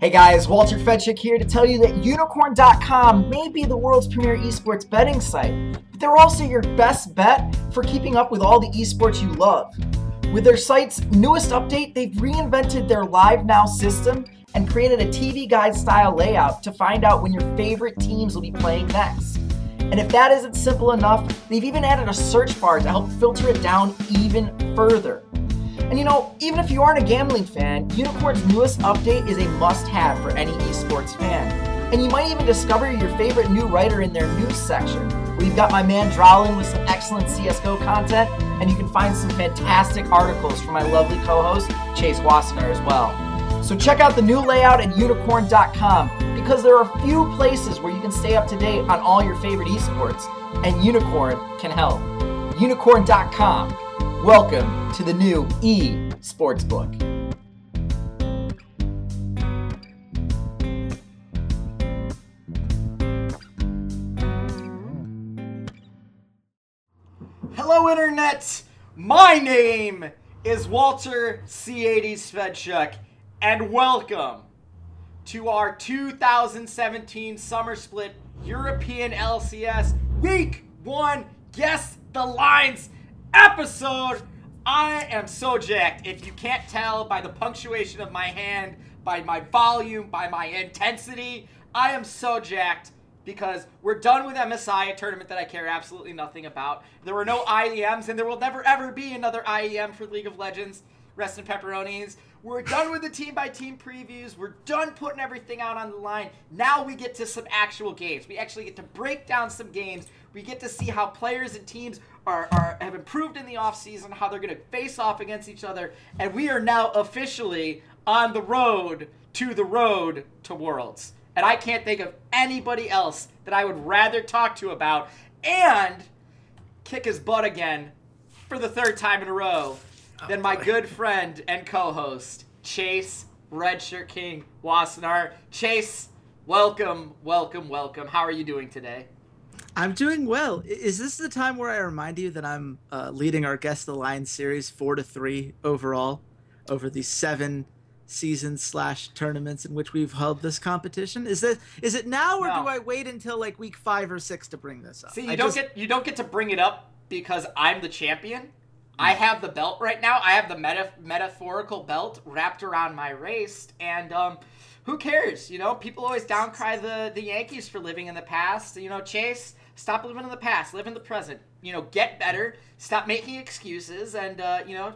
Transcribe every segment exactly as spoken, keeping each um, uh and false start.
Hey guys, Walter Fetchick here to tell you that Unicorn dot com may be the world's premier esports betting site, but they're also your best bet for keeping up with all the esports you love. With their site's newest update, they've reinvented their Live Now system and created a T V guide style layout to find out when your favorite teams will be playing next. And if that isn't simple enough, they've even added a search bar to help filter it down even further. And you know, even if you aren't a gambling fan, Unicorn's newest update is a must-have for any esports fan. And you might even discover your favorite new writer in their news section. We've got my man Drowlin with some excellent C S G O content, and you can find some fantastic articles from my lovely co-host, Chase Wassenaar, as well. So check out the new layout at Unicorn dot com, because there are few places where you can stay up to date on all your favorite esports, and Unicorn can help. Unicorn dot com. Welcome to the new E Sportsbook. Hello, Internet! My name is Walter C eighty Svedchuk, and welcome to our two thousand seventeen Summer Split European L C S Week one Guess the Lines episode. I am so jacked. If you can't tell by the punctuation of my hand, by my volume, by my intensity, I am so jacked because we're done with M S I, a tournament that I care absolutely nothing about. There were no I E Ms, and there will never ever be another I E M for League of Legends. Rest in pepperonis. We're done with the team by team previews. We're done putting everything out on the line. Now we get to some actual games. We actually get to break down some games. We get to see how players and teams are, are have improved in the offseason, how they're going to face off against each other, and we are now officially on the road to the road to Worlds. And I can't think of anybody else that I would rather talk to about and kick his butt again for the third time in a row than my good friend and co-host, Chase Redshirt King Wassenaar. Chase, welcome, welcome, welcome. How are you doing today? I'm doing well. Is this the time where I remind you that I'm uh, leading our Guess the Line series four to three overall over the seven seasons slash tournaments in which we've held this competition? Is this is it now, or no, do I wait until like week five or six to bring this up? See, you I don't just... get you don't get to bring it up because I'm the champion. I have the belt right now. I have the meta- metaphorical belt wrapped around my waist, and um, who cares? You know, people always downcry the, the Yankees for living in the past. You know, Chase, stop living in the past. Live in the present. You know, get better. Stop making excuses, and uh, you know,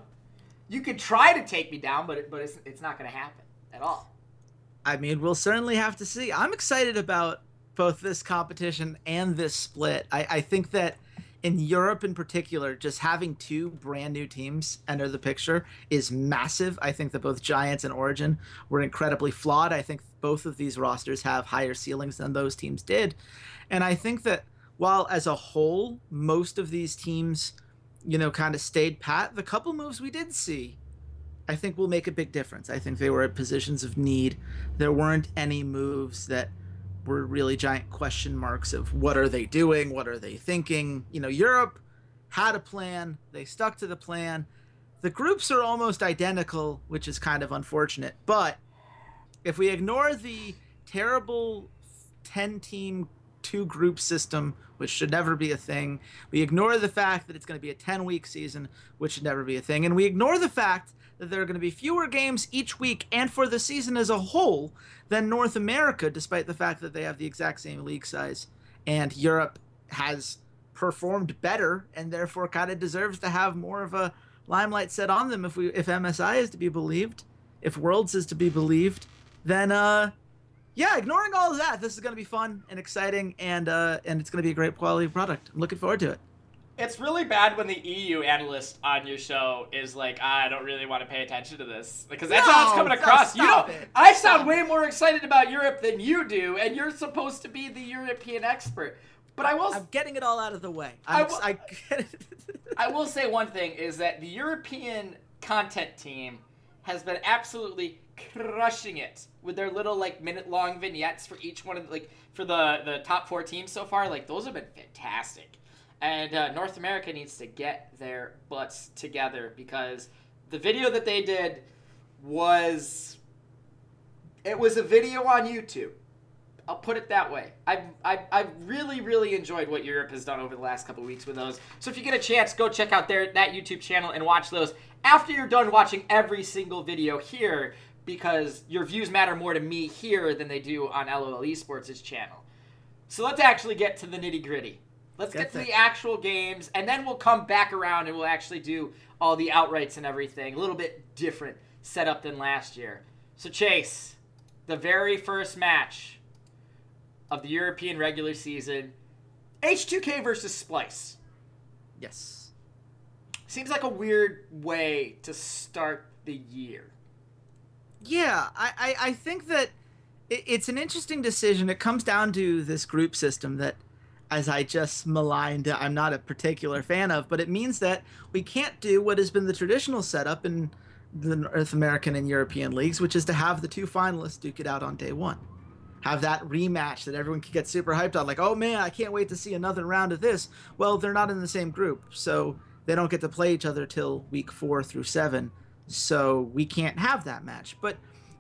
you could try to take me down, but it, but it's it's not going to happen at all. I mean, we'll certainly have to see. I'm excited about both this competition and this split. I, I think that in Europe in particular, just having two brand new teams enter the picture is massive. I think that both Giants and Origin were incredibly flawed. I think both of these rosters have higher ceilings than those teams did. And I think that while as a whole, most of these teams, you know, kind of stayed pat, the couple moves we did see, I think will make a big difference. I think they were at positions of need. There weren't any moves that were really giant question marks of what are they doing? What are they thinking? You know, Europe had a plan. They stuck to the plan. The groups are almost identical, which is kind of unfortunate. But if we ignore the terrible ten-team two-group system, which should never be a thing, we ignore the fact that it's going to be a ten-week season, which should never be a thing, and we ignore the fact that there are going to be fewer games each week and for the season as a whole than North America, despite the fact that they have the exact same league size. And Europe has performed better and therefore kind of deserves to have more of a limelight set on them. If we, if M S I is to be believed, if Worlds is to be believed, then uh, yeah, ignoring all of that, this is going to be fun and exciting, and uh, and it's going to be a great quality product. I'm looking forward to it. It's really bad when the E U analyst on your show is like, I don't really want to pay attention to this. Because that's no, how it's coming across. You know, it. I sound way more excited about Europe than you do, and you're supposed to be the European expert. But I will... I'm getting it all out of the way. I'm, I, will, I, get it. I will say one thing, is that the European content team has been absolutely crushing it with their little, like, minute-long vignettes for each one of the, like, for the, the top four teams so far. Like, those have been fantastic. And uh, North America needs to get their butts together because the video that they did was It was a video on YouTube. I'll put it that way. I've, I've, I've really, really enjoyed what Europe has done over the last couple of weeks with those. So if you get a chance, go check out their that YouTube channel and watch those after you're done watching every single video here, because your views matter more to me here than they do on L O L Esports' channel. So let's actually get to the nitty-gritty. Let's That's get to it. the actual games, and then we'll come back around and we'll actually do all the outrights and everything. A little bit different setup than last year. So Chase, the very first match of the European regular season, H two K versus Splyce. Yes. Seems like a weird way to start the year. Yeah, I, I, I think that it, it's an interesting decision. It comes down to this group system that, as I just maligned, I'm not a particular fan of, but it means that we can't do what has been the traditional setup in the North American and European leagues, which is to have the two finalists duke it out on day one. Have that rematch that everyone could get super hyped on, like, oh man, I can't wait to see another round of this. Well, they're not in the same group, so they don't get to play each other till week four through seven, so we can't have that match. But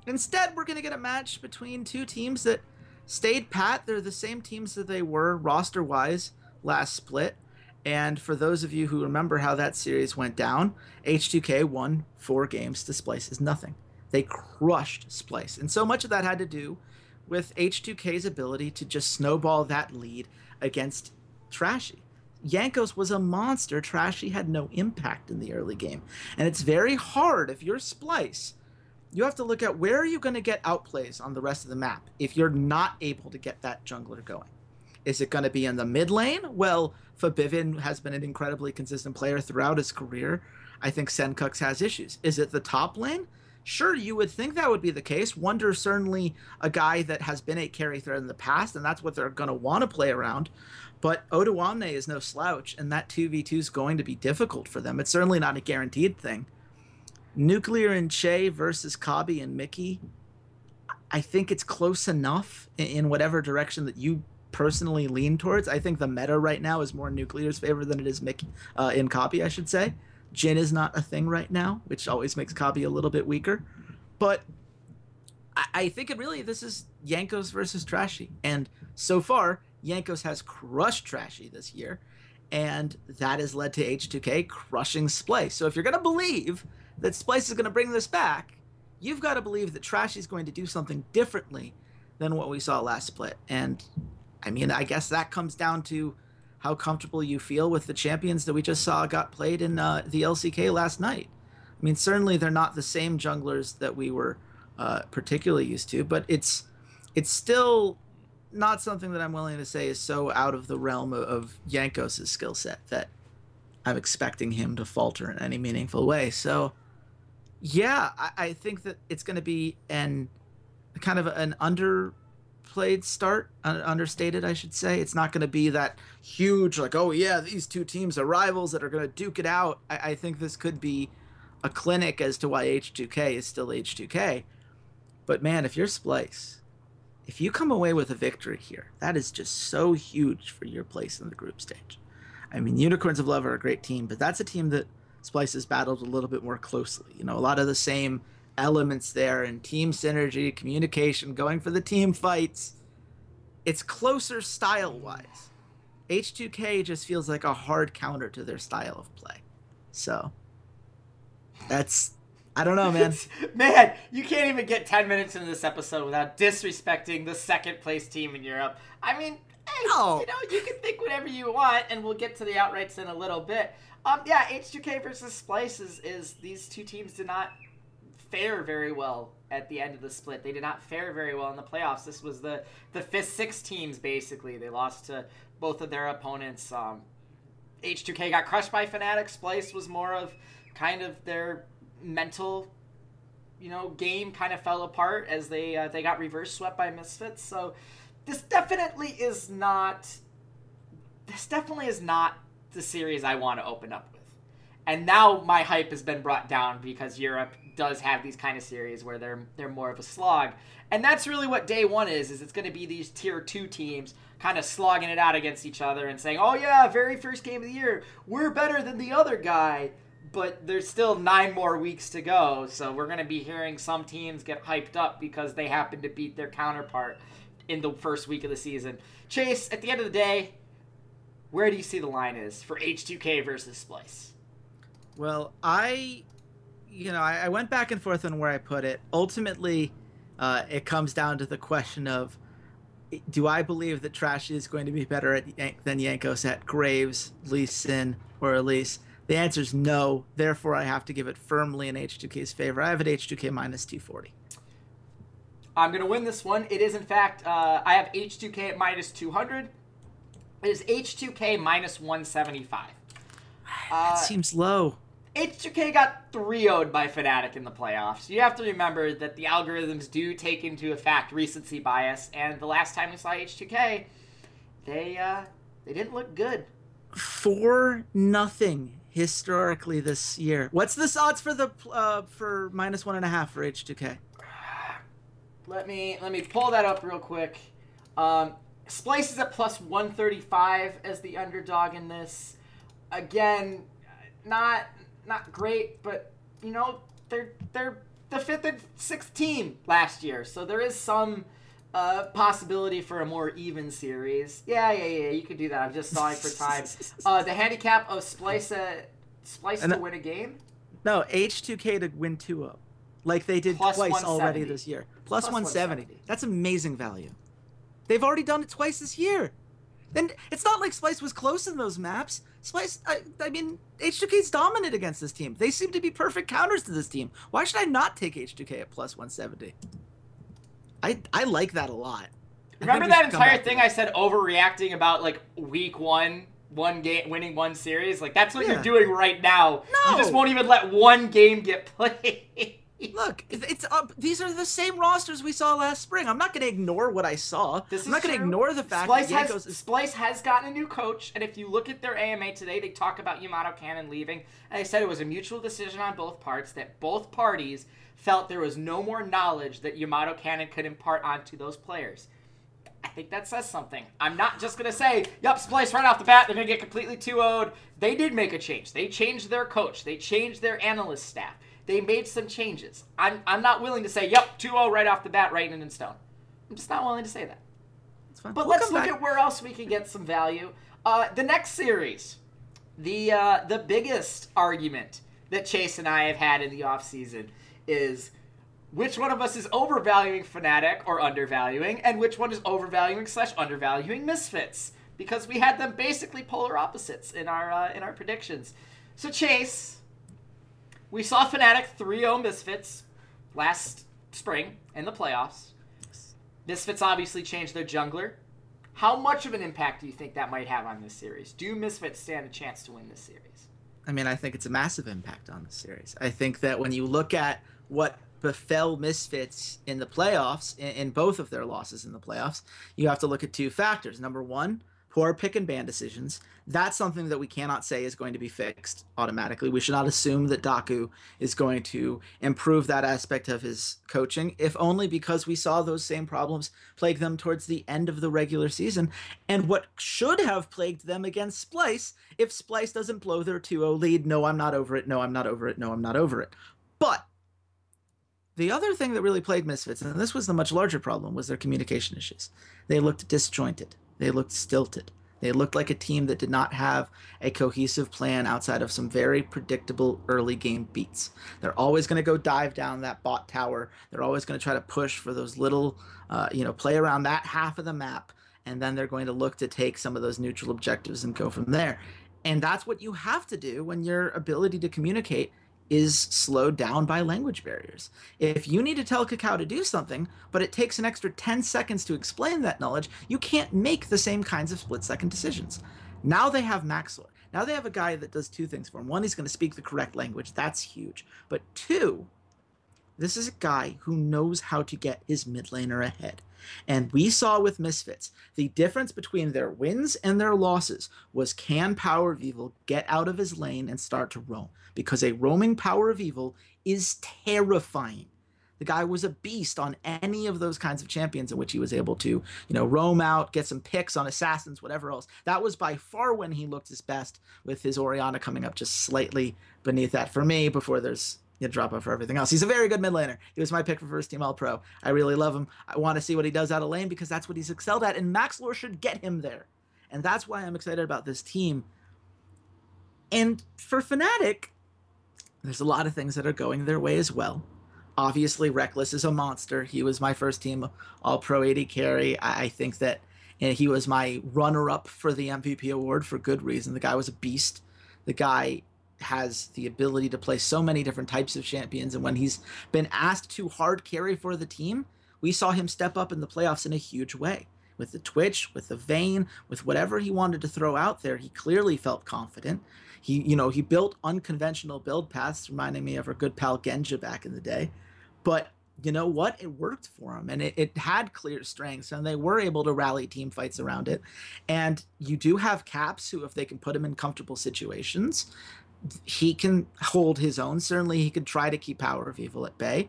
instead, we're going to get a match between two teams that stayed pat. They're the same teams that they were roster-wise last split, and for those of you who remember how that series went down, H two K won four games to Splyce's nothing. They crushed Splyce, and so much of that had to do with H two K's ability to just snowball that lead against Trashy. Jankos was a monster. Trashy had no impact in the early game. And it's very hard. If you're Splyce, you have to look at where are you going to get outplays on the rest of the map if you're not able to get that jungler going. Is it going to be in the mid lane? Well, Fabivin has been an incredibly consistent player throughout his career. I think Senkux has issues. Is it the top lane? Sure, you would think that would be the case. Wonder certainly a guy that has been a carry threat in the past, and that's what they're going to want to play around. But Oduamne is no slouch, and that two v two is going to be difficult for them. It's certainly not a guaranteed thing. Nuclear and Che versus Kabi and Mickey, I think it's close enough in whatever direction that you personally lean towards. I think the meta right now is more Nuclear's favor than it is Mickey uh, in Kabi, I should say. Jhin is not a thing right now, which always makes Kabi a little bit weaker. But I, I think it really, this is Jankos versus Trashy. And so far, Jankos has crushed Trashy this year. And that has led to H two K crushing Splyce. So if you're going to believe that Splyce is going to bring this back, you've got to believe that Trashy is going to do something differently than what we saw last split. And I mean, I guess that comes down to how comfortable you feel with the champions that we just saw got played in uh, the L C K last night. I mean, certainly they're not the same junglers that we were uh, particularly used to, but it's it's still not something that I'm willing to say is so out of the realm of, of Jankos' skill set that I'm expecting him to falter in any meaningful way. So, yeah, I, I think that it's going to be an kind of an under... played start, understated, I should say. It's not going to be that huge, like, oh yeah, these two teams are rivals that are going to duke it out. I-, I think this could be a clinic as to why H two K is still H two K. But man, if you're Splyce, if you come away with a victory here, that is just so huge for your place in the group stage. I mean, Unicorns of Love are a great team, but that's a team that Splyce has battled a little bit more closely. You know, a lot of the same elements there, and team synergy, communication, going for the team fights. It's closer style-wise. H two K just feels like a hard counter to their style of play. So that's, I don't know, man. Man, you can't even get ten minutes into this episode without disrespecting the second place team in Europe. I mean, hey, no. You know, you can think whatever you want, and we'll get to the outrights in a little bit. Um, yeah, H two K versus Splyce is, is these two teams did not fare very well at the end of the split. They did not fare very well in the playoffs. This was the the fifth, sixth teams, basically. They lost to both of their opponents. Um, H two K got crushed by Fnatic. Splyce was more of kind of their mental, you know, game kind of fell apart as they uh, they got reverse swept by Misfits. So this definitely is not this definitely is not the series I want to open up with. And now my hype has been brought down because Europe does have these kind of series where they're they're more of a slog. And that's really what day one is, is it's going to be these tier two teams kind of slogging it out against each other and saying, oh yeah, very first game of the year, we're better than the other guy. but there's still nine more weeks to go, so we're going to be hearing some teams get hyped up because they happen to beat their counterpart in the first week of the season. Chase, at the end of the day, where do you see the line is for H two K versus Splyce? Well, I, you know, I, I went back and forth on where I put it. Ultimately, uh, it comes down to the question of, do I believe that Trashy is going to be better at than Jankos at Graves, Lee Sin, or Elise? The answer is no. Therefore, I have to give it firmly in H two K's favor. I have it H two K minus two forty. I'm going to win this one. It is, in fact, uh, I have H two K at minus two hundred. It is H two K minus one seventy-five. That uh, seems low. H two K got three oh'd by Fnatic in the playoffs. You have to remember that the algorithms do take into effect recency bias, and the last time we saw H two K, they uh, they didn't look good. Four nothing historically this year. What's the odds for the uh, for minus one and a half for H two K? Let me let me pull that up real quick. Um, Splyce is at plus one thirty-five as the underdog in this. Again, not not great, but you know they're they're the fifth and sixth team last year, so there is some uh, possibility for a more even series. Yeah, yeah, yeah. You could do that. I'm just stalling for time. Uh, the handicap of Splyce uh, Splyce and to win a game. No, H two K to win two oh, like they did plus twice already this year. Plus, plus one seventy. one seventy. That's amazing value. They've already done it twice this year. And it's not like Splyce was close in those maps. Splyce, I, I mean, H two K's dominant against this team. They seem to be perfect counters to this team. Why should I not take H two K at plus one seventy? I I like that a lot. Remember that entire thing I said overreacting about, like, week one, one game, winning one series? Like, that's what yeah. you're doing right now. No. You just won't even let one game get played. Look, it's uh, these are the same rosters we saw last spring. I'm not going to ignore what I saw. This I'm not going to ignore the fact Splyce that Jankos is... Splyce has gotten a new coach, and if you look at their A M A today, they talk about Yamato Cannon leaving, and they said it was a mutual decision on both parts, that both parties felt there was no more knowledge that Yamato Cannon could impart onto those players. I think that says something. I'm not just going to say, yep, Splyce right off the bat, they're going to get completely two oh'd. They did make a change. They changed their coach. They changed their analyst staff. They made some changes. I'm I'm not willing to say, yep, two oh right off the bat, writing it in stone. I'm just not willing to say that. That's fine. But we'll let's look back at where else we can get some value. Uh, the next series, the uh, the biggest argument that Chase and I have had in the offseason is which one of us is overvaluing Fnatic or undervaluing, and which one is overvaluing slash undervaluing Misfits, because we had them basically polar opposites in our uh, in our predictions. So Chase... We saw Fnatic three oh Misfits last spring in the playoffs. Misfits obviously changed their jungler. How much of an impact do you think that might have on this series? Do Misfits stand a chance to win this series? I mean, I think it's a massive impact on this series. I think that when you look at what befell Misfits in the playoffs, in, in both of their losses in the playoffs, you have to look at two factors. Number one, poor pick and ban decisions. That's something that we cannot say is going to be fixed automatically. We should not assume that Daku is going to improve that aspect of his coaching, if only because we saw those same problems plague them towards the end of the regular season. And what should have plagued them against Splyce, if Splyce doesn't blow their two oh lead, no, I'm not over it, no, I'm not over it, no, I'm not over it. But the other thing that really plagued Misfits, and this was the much larger problem, was their communication issues. They looked disjointed. They looked stilted. They looked like a team that did not have a cohesive plan outside of some very predictable early game beats. They're always going to go dive down that bot tower. They're always going to try to push for those little, uh, you know, play around that half of the map. And then they're going to look to take some of those neutral objectives and go from there. And that's what you have to do when your ability to communicate is slowed down by language barriers. If you need to tell Kakao to do something, but it takes an extra ten seconds to explain that knowledge, you can't make the same kinds of split-second decisions. Now they have Maxlore. Now they have a guy that does two things for him. One, he's going to speak the correct language. That's huge. But two, this is a guy who knows how to get his mid laner ahead. And we saw with Misfits, the difference between their wins and their losses was, can PowerOfEvil get out of his lane and start to roam? Because a roaming PowerOfEvil is terrifying. The guy was a beast on any of those kinds of champions in which he was able to, you know, roam out, get some picks on assassins, whatever else. That was by far when he looked his best, with his Orianna coming up just slightly beneath that for me before there's a drop off for everything else. He's a very good mid laner. He was my pick for first team All-Pro. I really love him. I want to see what he does out of lane because that's what he's excelled at, and Maxlore should get him there. And that's why I'm excited about this team. And for Fnatic, there's a lot of things that are going their way as well. Obviously, Rekkles is a monster. He was my first team All-Pro A D carry. I think that, and he was my runner-up for the M V P award for good reason. The guy was a beast. The guy has the ability to play so many different types of champions, and when he's been asked to hard carry for the team, we saw him step up in the playoffs in a huge way. With the Twitch, with the Vayne, with whatever he wanted to throw out there, he clearly felt confident. He, you know, he built unconventional build paths, reminding me of our good pal Genja back in the day. But you know what? It worked for him, and it, it had clear strengths, and they were able to rally team fights around it. And you do have Caps who, if they can put him in comfortable situations, he can hold his own. Certainly, he could try to keep PowerOfEvil at bay.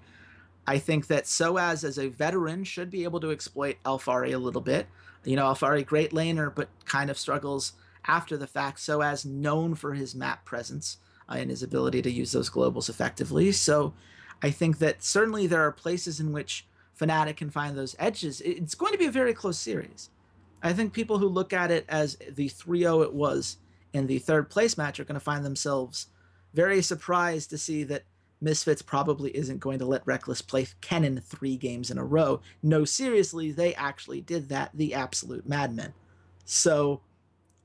I think that Soaz, as a veteran, should be able to exploit Alphari a little bit. You know, Alphari, great laner, but kind of struggles after the fact. Soaz, known for his map presence uh, and his ability to use those globals effectively. So I think that certainly there are places in which Fnatic can find those edges. It's going to be a very close series. I think people who look at it as the three oh it was in the third place match are going to find themselves very surprised to see that Misfits probably isn't going to let Rekkles play Cannon three games in a row. No, seriously, they actually did that, the absolute madmen. So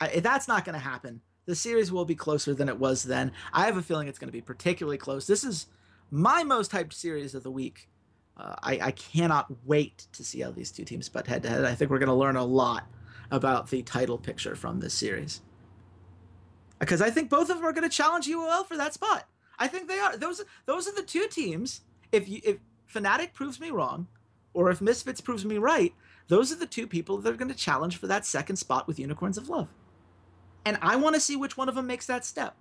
I, that's not going to happen. The series will be closer than it was then. I have a feeling it's going to be particularly close. This is my most hyped series of the week. Uh, I, I cannot wait to see how these two teams butt head-to-head. I think we're going to learn a lot about the title picture from this series, because I think both of them are going to challenge U O L for that spot. I think they are. Those those are the two teams. If you, if Fnatic proves me wrong, or if Misfits proves me right, those are the two people that are going to challenge for that second spot with Unicorns of Love. And I want to see which one of them makes that step.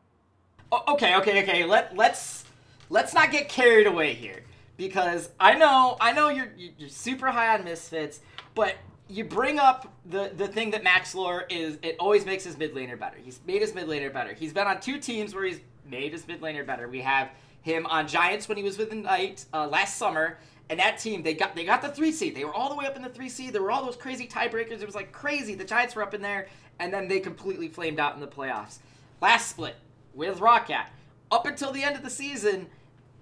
Okay, okay, okay. Let let's let's not get carried away here, because I know I know you're you're super high on Misfits, but you bring up the, the thing that Maxlore is, it always makes his mid laner better. He's made his mid laner better. He's been on two teams where he's made his mid laner better. We have him on Giants when he was with the Knight uh, last summer, and that team, they got they got the three seed. They were all the way up in the three seed. There were all those crazy tiebreakers. It was like crazy. The Giants were up in there, and then they completely flamed out in the playoffs. Last split with Roccat, up until the end of the season,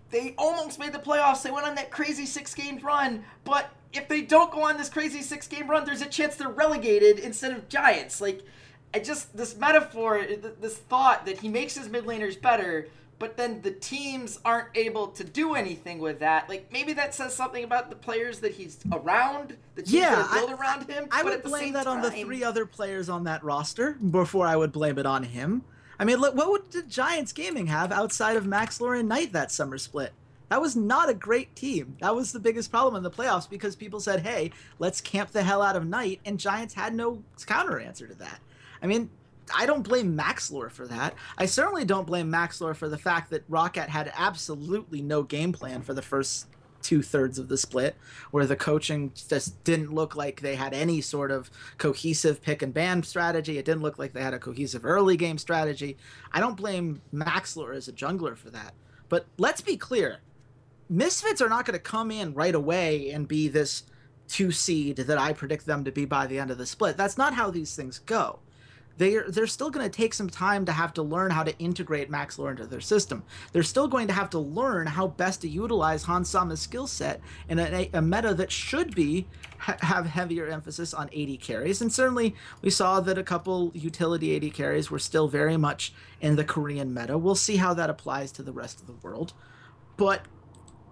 they almost made the playoffs. They went on that crazy six-game run, but if they don't go on this crazy six-game run, there's a chance they're relegated instead of Giants. Like, I just, this metaphor, this thought that he makes his mid laners better, but then the teams aren't able to do anything with that. Like, maybe that says something about the players that he's around, the teams yeah, that build around him. I, I but would blame that time on the three other players on that roster before I would blame it on him. I mean, look, what would the Giants Gaming have outside of Maxlore and Knight that summer split? That was not a great team. That was the biggest problem in the playoffs, because people said, hey, let's camp the hell out of Knight, and Giants had no counter answer to that. I mean, I don't blame Maxlore for that. I certainly don't blame Maxlore for the fact that Roccat had absolutely no game plan for the first two-thirds of the split, where the coaching just didn't look like they had any sort of cohesive pick-and-ban strategy. It didn't look like they had a cohesive early-game strategy. I don't blame Maxlore as a jungler for that. But let's be clear. Misfits are not going to come in right away and be this two-seed that I predict them to be by the end of the split. That's not how these things go. They're, they're still going to take some time to have to learn how to integrate Maxlore into their system. They're still going to have to learn how best to utilize Hansama's skill set in a, a meta that should be ha- have heavier emphasis on A D carries. And certainly we saw that a couple utility A D carries were still very much in the Korean meta. We'll see how that applies to the rest of the world. But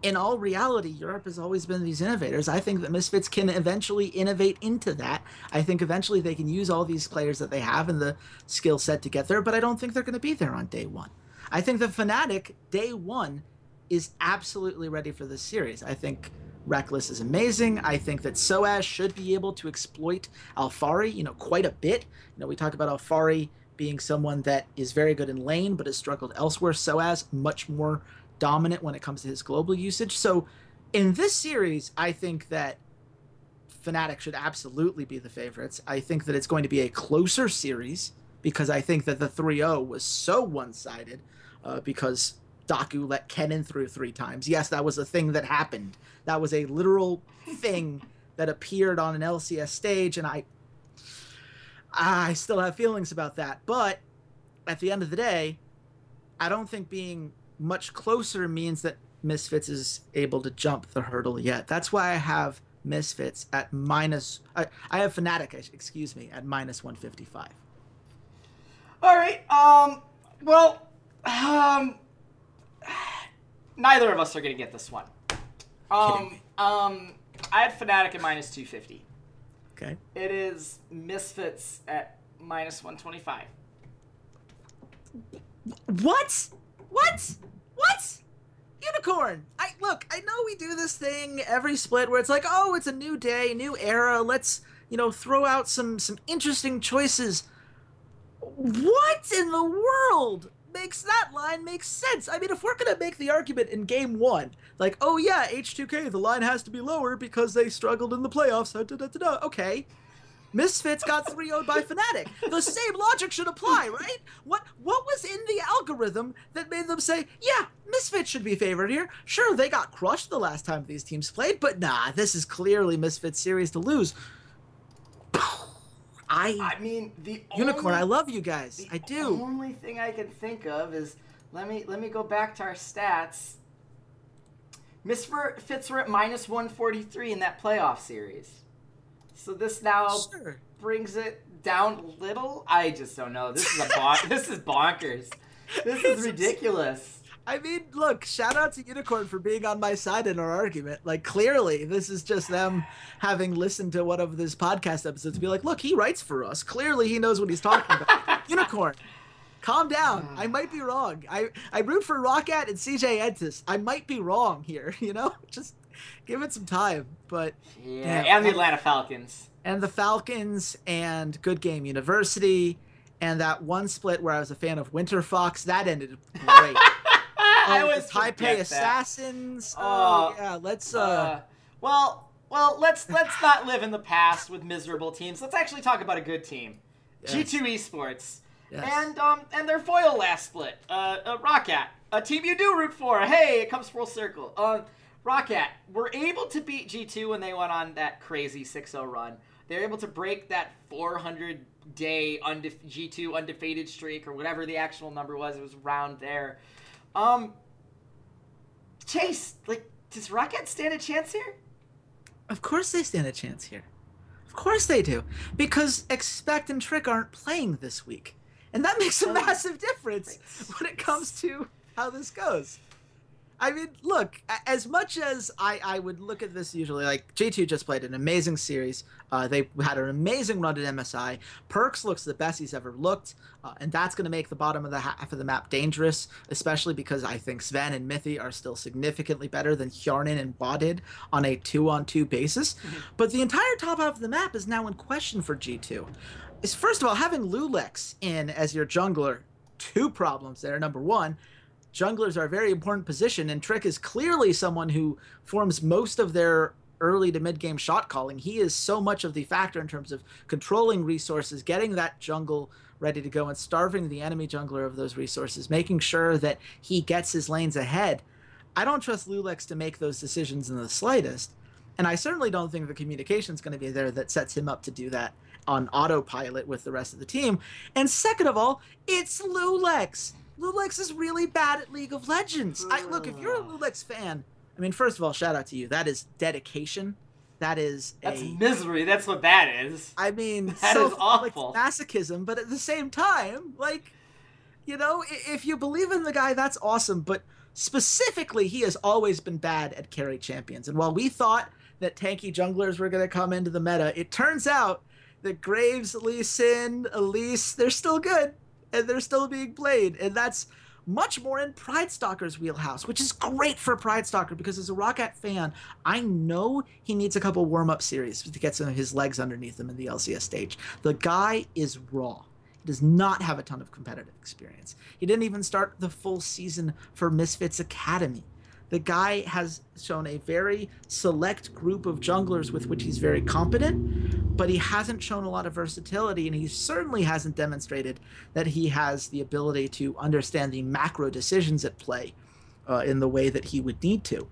in all reality, Europe has always been these innovators. I think that Misfits can eventually innovate into that. I think eventually they can use all these players that they have and the skill set to get there, but I don't think they're going to be there on day one. I think the Fnatic, day one, is absolutely ready for this series. I think Rekkles is amazing. I think that Soaz should be able to exploit Alphari, you know, quite a bit. You know, we talk about Alphari being someone that is very good in lane, but has struggled elsewhere. Soaz, much more dominant when it comes to his global usage. So in this series, I think that Fnatic should absolutely be the favorites. I think that it's going to be a closer series because I think that the three oh was so one-sided uh, because Daku let Kennen through three times. Yes, that was a thing that happened. That was a literal thing that appeared on an L C S stage, and I, I still have feelings about that. But at the end of the day, I don't think being much closer means that Misfits is able to jump the hurdle yet. That's why I have Misfits at minus... I, I have Fnatic, excuse me, at minus one fifty-five. All right. Um. Well, um, neither of us are going to get this one. Um. Um. I had Fnatic at minus two fifty. Okay. It is Misfits at minus one twenty-five. What? What? What? Unicorn! I look, I know we do this thing every split where it's like, oh, it's a new day, new era, let's, you know, throw out some, some interesting choices. What in the world makes that line make sense? I mean, if we're going to make the argument in game one, like, oh yeah, H two K, the line has to be lower because they struggled in the playoffs, da, da, da, da. Okay. Misfits got three oh'd by Fnatic. The same logic should apply, right? What what was in the algorithm that made them say, yeah, Misfits should be favored here? Sure, they got crushed the last time these teams played, but nah, this is clearly Misfits' series to lose. I, I mean, the Unicorn, only, I love you guys. I do. The only thing I can think of is, let me let me go back to our stats. Misfits were at minus one forty-three in that playoff series. So this now sure. brings it down a little. I just don't know. This is a bon- this is bonkers. This is ridiculous. I mean, look, shout out to Unicorn for being on my side in our argument. Like, clearly, this is just them having listened to one of this podcast episodes to be like, look, he writes for us. Clearly, he knows what he's talking about. Unicorn, calm down. I might be wrong. I, I root for Roccat and C J Entis. I might be wrong here, you know? Just... give it some time, but yeah, yeah. And the Atlanta Falcons, and the Falcons, and Good Game University, and that one split where I was a fan of Winter Fox that ended great. um, I was Taipei Assassins. Uh, oh yeah, let's. Uh, uh, well, well, let's let's not live in the past with miserable teams. Let's actually talk about a good team, yes. G two Esports, yes. and um and their foil last split, uh, uh Roccat, a team you do root for. Hey, it comes full circle. Um. Uh, Roccat were able to beat G two when they went on that crazy six oh run. They were able to break that four hundred day undef- G two undefeated streak or whatever the actual number was. It was around there. Um, Chase, like, does Roccat stand a chance here? Of course they stand a chance here. Of course they do. Because Expect and Trick aren't playing this week. And that makes a oh, massive difference right. when it comes to how this goes. I mean, look, as much as I, I would look at this usually, like, G two just played an amazing series. Uh, they had an amazing run at M S I. Perks looks the best he's ever looked, uh, and that's going to make the bottom of the half of the map dangerous, especially because I think Sven and Mithy are still significantly better than Hjarnin and Wadid on a two-on-two basis. Mm-hmm. But the entire top half of the map is now in question for G two. Is first of all, having Lulex in as your jungler, two problems there. Number one, junglers are a very important position, and Trick is clearly someone who forms most of their early to mid-game shot calling. He is so much of the factor in terms of controlling resources, getting that jungle ready to go, and starving the enemy jungler of those resources, making sure that he gets his lanes ahead. I don't trust Lulex to make those decisions in the slightest, and I certainly don't think the communication is going to be there that sets him up to do that on autopilot with the rest of the team. And second of all, it's Lulex! Lulex is really bad at League of Legends. I, look, if you're a Lulex fan, I mean, first of all, shout out to you. That is dedication. That is a... That's misery. That's what that is. I mean... That so, is awful. Like, masochism, but at the same time, like, you know, if you believe in the guy, that's awesome. But specifically, he has always been bad at carry champions. And while we thought that tanky junglers were going to come into the meta, it turns out that Graves, Lee Sin, Elise, they're still good. And they're still being played. And that's much more in Pridestalker's wheelhouse, which is great for Pridestalker because as a Roccat fan, I know he needs a couple warm-up series to get some of his legs underneath him in the L C S stage. The guy is raw. He does not have a ton of competitive experience. He didn't even start the full season for Misfits Academy. The guy has shown a very select group of junglers with which he's very competent, but he hasn't shown a lot of versatility, and he certainly hasn't demonstrated that he has the ability to understand the macro decisions at play uh, in the way that he would need to.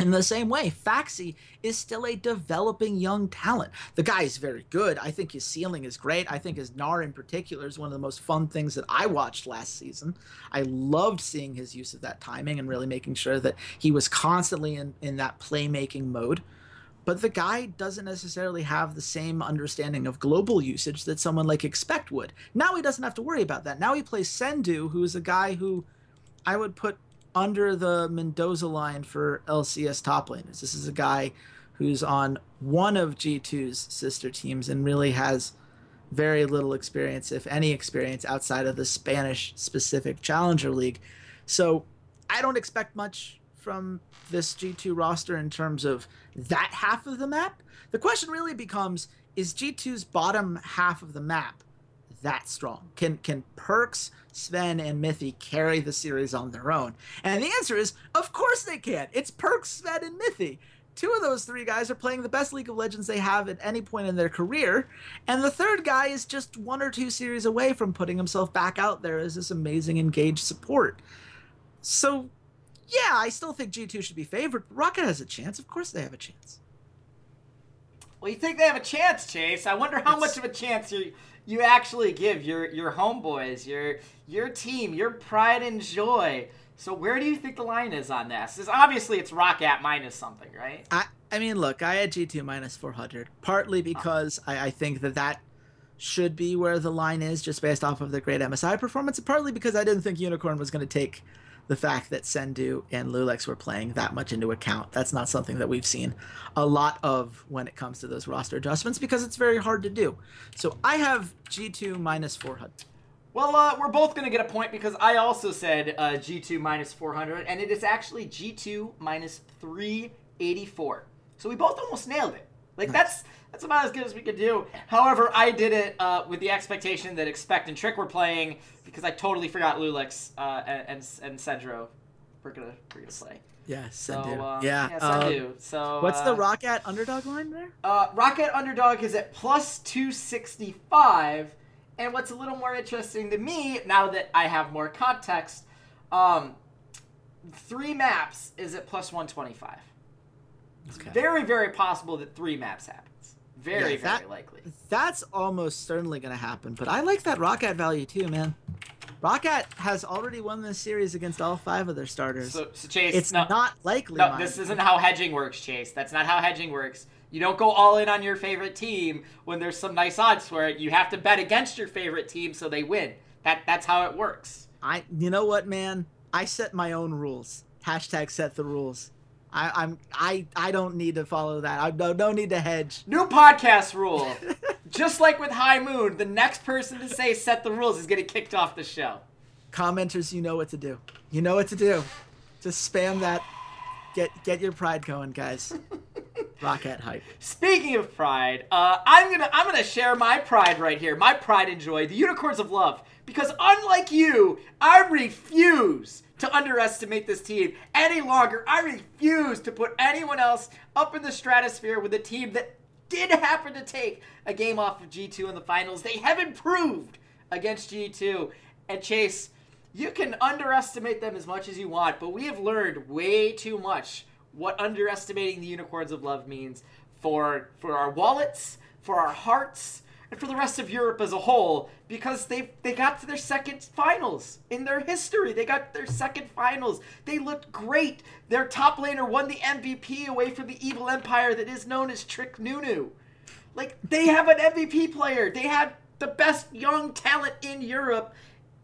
In the same way, Faxi is still a developing young talent. The guy is very good. I think his ceiling is great. I think his Gnar in particular is one of the most fun things that I watched last season. I loved seeing his use of that timing and really making sure that he was constantly in, in that playmaking mode. But the guy doesn't necessarily have the same understanding of global usage that someone like Expect would. Now he doesn't have to worry about that. Now he plays Sendu, who is a guy who I would put under the Mendoza line for L C S top laners. This is a guy who's on one of G two's sister teams and really has very little experience, if any experience, outside of the Spanish-specific Challenger League. So I don't expect much from this G two roster in terms of that half of the map. The question really becomes, is G two's bottom half of the map that strong? Can can Perks, Sven, and Mithy carry the series on their own? And the answer is, of course they can. It's Perks, Sven, and Mithy. Two of those three guys are playing the best League of Legends they have at any point in their career, and the third guy is just one or two series away from putting himself back out there as this amazing engaged support. So, yeah, I still think G two should be favored, but Roccat has a chance. Of course they have a chance. Well, you think they have a chance, Chase. I wonder how it's... much of a chance you you actually give your your homeboys, your your team, your pride and joy. So where do you think the line is on this? Is obviously it's Roccat minus something, right? I I mean, look, I had G two minus four hundred, partly because oh. I, I think that that should be where the line is just based off of the great M S I performance, and partly because I didn't think Unicorn was going to take the fact that Sendu and Lulex were playing that much into account. That's not something that we've seen a lot of when it comes to those roster adjustments because it's very hard to do. So I have G two minus four hundred. Well, uh, we're both going to get a point because I also said uh, G two minus four hundred, and it is actually G two minus three eighty-four. So we both almost nailed it. Like, nice. that's that's about as good as we could do. However, I did it uh, with the expectation that Expect and Trick were playing because I totally forgot Lulex uh, and, and Sendro were going to play. Yeah, Sendu. So, uh, yeah, yeah Sendu. Um, so, what's uh, the Roccat underdog line there? Uh, Roccat underdog is at plus two sixty-five. And what's a little more interesting to me, now that I have more context, um, three maps is at plus one twenty-five. It's okay. very, very possible that three maps happens. Very, yeah, that, very likely. That's almost certainly going to happen, but I like that Roccat value too, man. Roccat has already won this series against all five of their starters. So, so Chase, it's no, not likely. No, this isn't how hedging works, Chase. That's not how hedging works. You don't go all in on your favorite team when there's some nice odds for it. You have to bet against your favorite team so they win. That That's how it works. I, You know what, man? I set my own rules. Hashtag set the rules. I, I'm I I don't need to follow that. I don't, don't need to hedge. New podcast rule. Just like with High Moon, the next person to say set the rules is getting kicked off the show. Commenters, you know what to do. You know what to do. Just spam that. Get get your pride going, guys. Roccat hype. Speaking of pride, uh, I'm gonna I'm gonna share my pride right here. My pride and joy, the Unicorns of Love, because unlike you, I refuse to underestimate this team any longer. I refuse to put anyone else up in the stratosphere with a team that did happen to take a game off of G two in the finals. They have improved against G two. And Chase, you can underestimate them as much as you want, but we have learned way too much what underestimating the Unicorns of Love means for, for our wallets, for our hearts, and for the rest of Europe as a whole, because they they got to their second finals in their history. They got their second finals. They looked great. Their top laner won the M V P away from the evil empire that is known as Trick Nunu. Like, they have an M V P player. They have the best young talent in Europe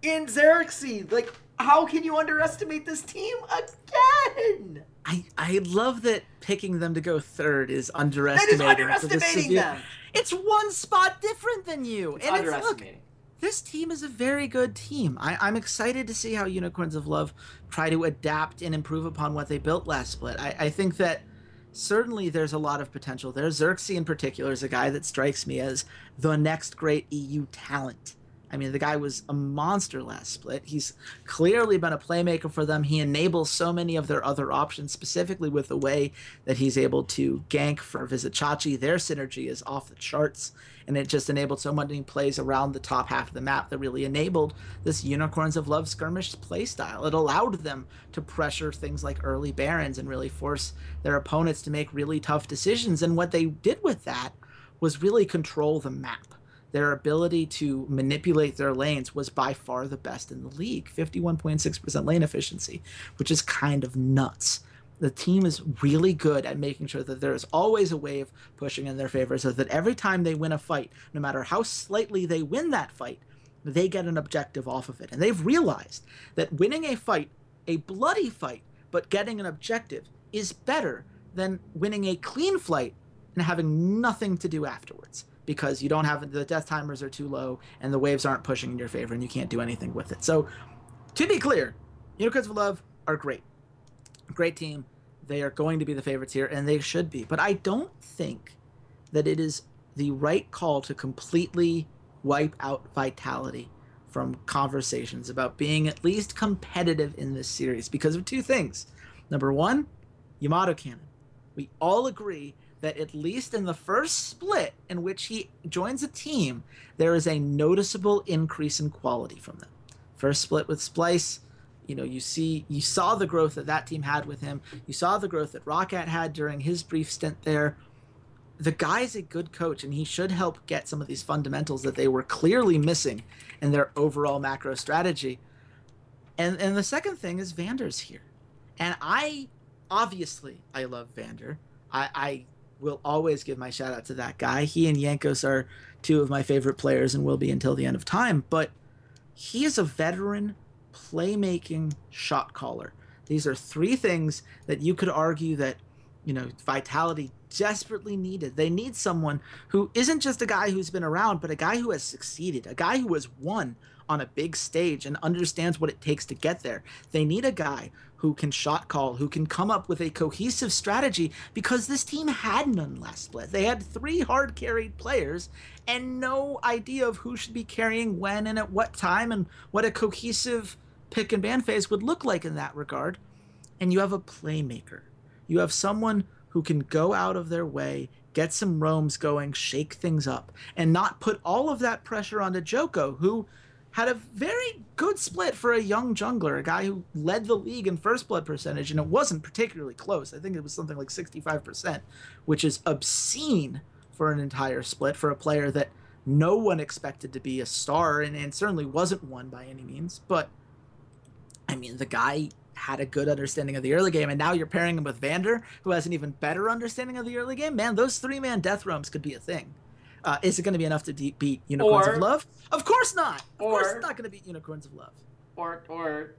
in Xerxes. Like, how can you underestimate this team again? I, I love that picking them to go third is underestimating. That is underestimating them. It's one spot different than you. It's and underestimating. It's, look, this team is a very good team. I, I'm excited to see how Unicorns of Love try to adapt and improve upon what they built last split. I, I think that certainly there's a lot of potential there. Xerxes in particular is a guy that strikes me as the next great E U talent. I mean, the guy was a monster last split. He's clearly been a playmaker for them. He enables so many of their other options, specifically with the way that he's able to gank for Vizicachi. Their synergy is off the charts, and it just enabled so many plays around the top half of the map that really enabled this Unicorns of Love skirmish playstyle. It allowed them to pressure things like early Barons and really force their opponents to make really tough decisions. And what they did with that was really control the map. Their ability to manipulate their lanes was by far the best in the league. fifty-one point six percent lane efficiency, which is kind of nuts. The team is really good at making sure that there is always a way of pushing in their favor so that every time they win a fight, no matter how slightly they win that fight, they get an objective off of it. And they've realized that winning a fight, a bloody fight, but getting an objective is better than winning a clean fight and having nothing to do afterwards, because you don't have, the death timers are too low and the waves aren't pushing in your favor and you can't do anything with it. So, to be clear, Unicorns of Love are great. Great team. They are going to be the favorites here, and they should be. But I don't think that it is the right call to completely wipe out Vitality from conversations about being at least competitive in this series because of two things. Number one, Yamato Cannon. We all agree that at least in the first split in which he joins a team, there is a noticeable increase in quality from them. First split with Splyce, you know, you see, you saw the growth that that team had with him. You saw the growth that Roccat had during his brief stint there. The guy's a good coach, and he should help get some of these fundamentals that they were clearly missing in their overall macro strategy. And, and the second thing is Vander's here. And I, obviously, I love Vander. I... I will always give my shout out to that guy. He and Jankos are two of my favorite players and will be until the end of time, but he is a veteran playmaking shot caller. These are three things that you could argue that, you know, Vitality desperately needed. They need someone who isn't just a guy who's been around, but a guy who has succeeded, a guy who has won on a big stage and understands what it takes to get there. They need a guy who can shot call, who can come up with a cohesive strategy, because this team had none last split. They had three hard carried players and no idea of who should be carrying when and at what time and what a cohesive pick and ban phase would look like in that regard. And you have a playmaker. You have someone who can go out of their way, get some roams going, shake things up, and not put all of that pressure onto Joko, who had a very good split for a young jungler, a guy who led the league in first blood percentage, and it wasn't particularly close. I think it was something like sixty-five percent, which is obscene for an entire split for a player that no one expected to be a star, and, and certainly wasn't one by any means. But, I mean, the guy had a good understanding of the early game, and now you're pairing him with Vander, who has an even better understanding of the early game. Man, those three-man death roams could be a thing. Uh, is it going to be enough to de beat Unicorns or, of Love? Of course not. Of or, course it's not going to beat Unicorns of Love. Or, or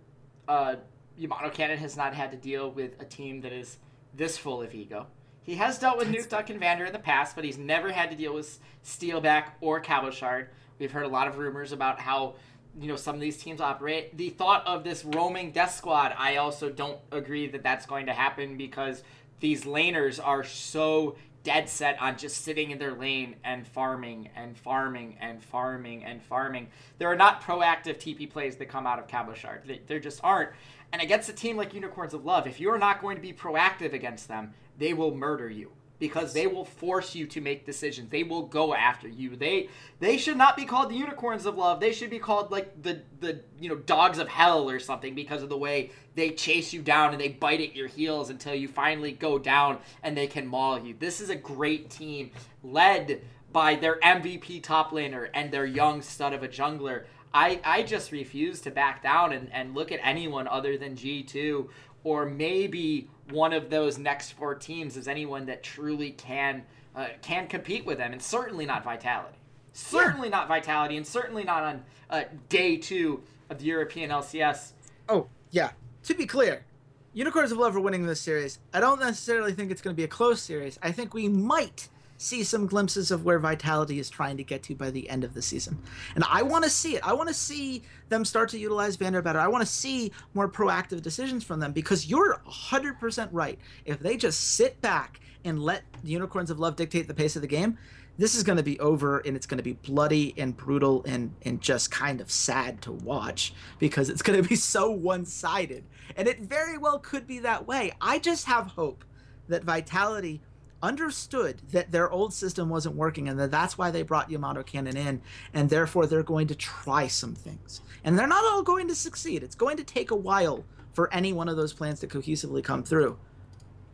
uh, Yamato Cannon has not had to deal with a team that is this full of ego. He has dealt with Nuke, Duck, and Vander in the past, but he's never had to deal with Steelback or Cabochard. We've heard a lot of rumors about how, you know, some of these teams operate. The thought of this roaming death squad, I also don't agree that that's going to happen, because these laners are so dead set on just sitting in their lane and farming and farming and farming and farming. There are not proactive T P plays that come out of Cabochard. They, there just aren't. And against a team like Unicorns of Love, if you are not going to be proactive against them, they will murder you, because they will force you to make decisions. They will go after you. They they should not be called the Unicorns of Love. They should be called like the the you know dogs of hell or something, because of the way they chase you down and they bite at your heels until you finally go down and they can maul you. This is a great team led by their M V P top laner and their young stud of a jungler. I, I just refuse to back down and, and look at anyone other than G two or maybe one of those next four teams as anyone that truly can uh, can compete with them. And certainly not Vitality. Certainly yeah. not Vitality and certainly not on uh, day two of the European L C S. Oh, yeah. To be clear, Unicorns of Love are winning this series. I don't necessarily think it's going to be a close series. I think we might see some glimpses of where Vitality is trying to get to by the end of the season. And I want to see it. I want to see them start to utilize Vander better. I want to see more proactive decisions from them, because you're one hundred percent right. If they just sit back and let the Unicorns of Love dictate the pace of the game, this is going to be over, and it's going to be bloody and brutal and and just kind of sad to watch, because it's going to be so one-sided, and it very well could be that way. I just have hope that Vitality understood that their old system wasn't working, and that that's why they brought Yamato Cannon in, and therefore they're going to try some things, and they're not all going to succeed. It's going to take a while for any one of those plans to cohesively come through.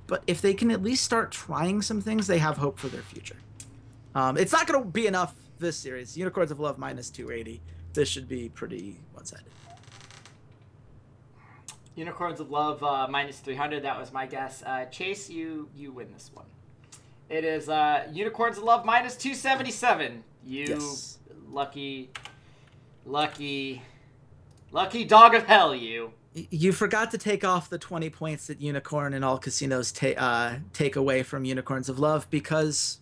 But if they can at least start trying some things, they have hope for their future. Um, it's not going to be enough this series. Unicorns of Love minus two eighty. This should be pretty one-sided. Unicorns of Love uh, minus three hundred. That was my guess. Uh, Chase, you you win this one. It is uh, Unicorns of Love minus two seventy-seven. You yes. lucky, lucky, lucky dog of hell, you. You forgot to take off the twenty points that Unicorn and all casinos ta uh, take away from Unicorns of Love, because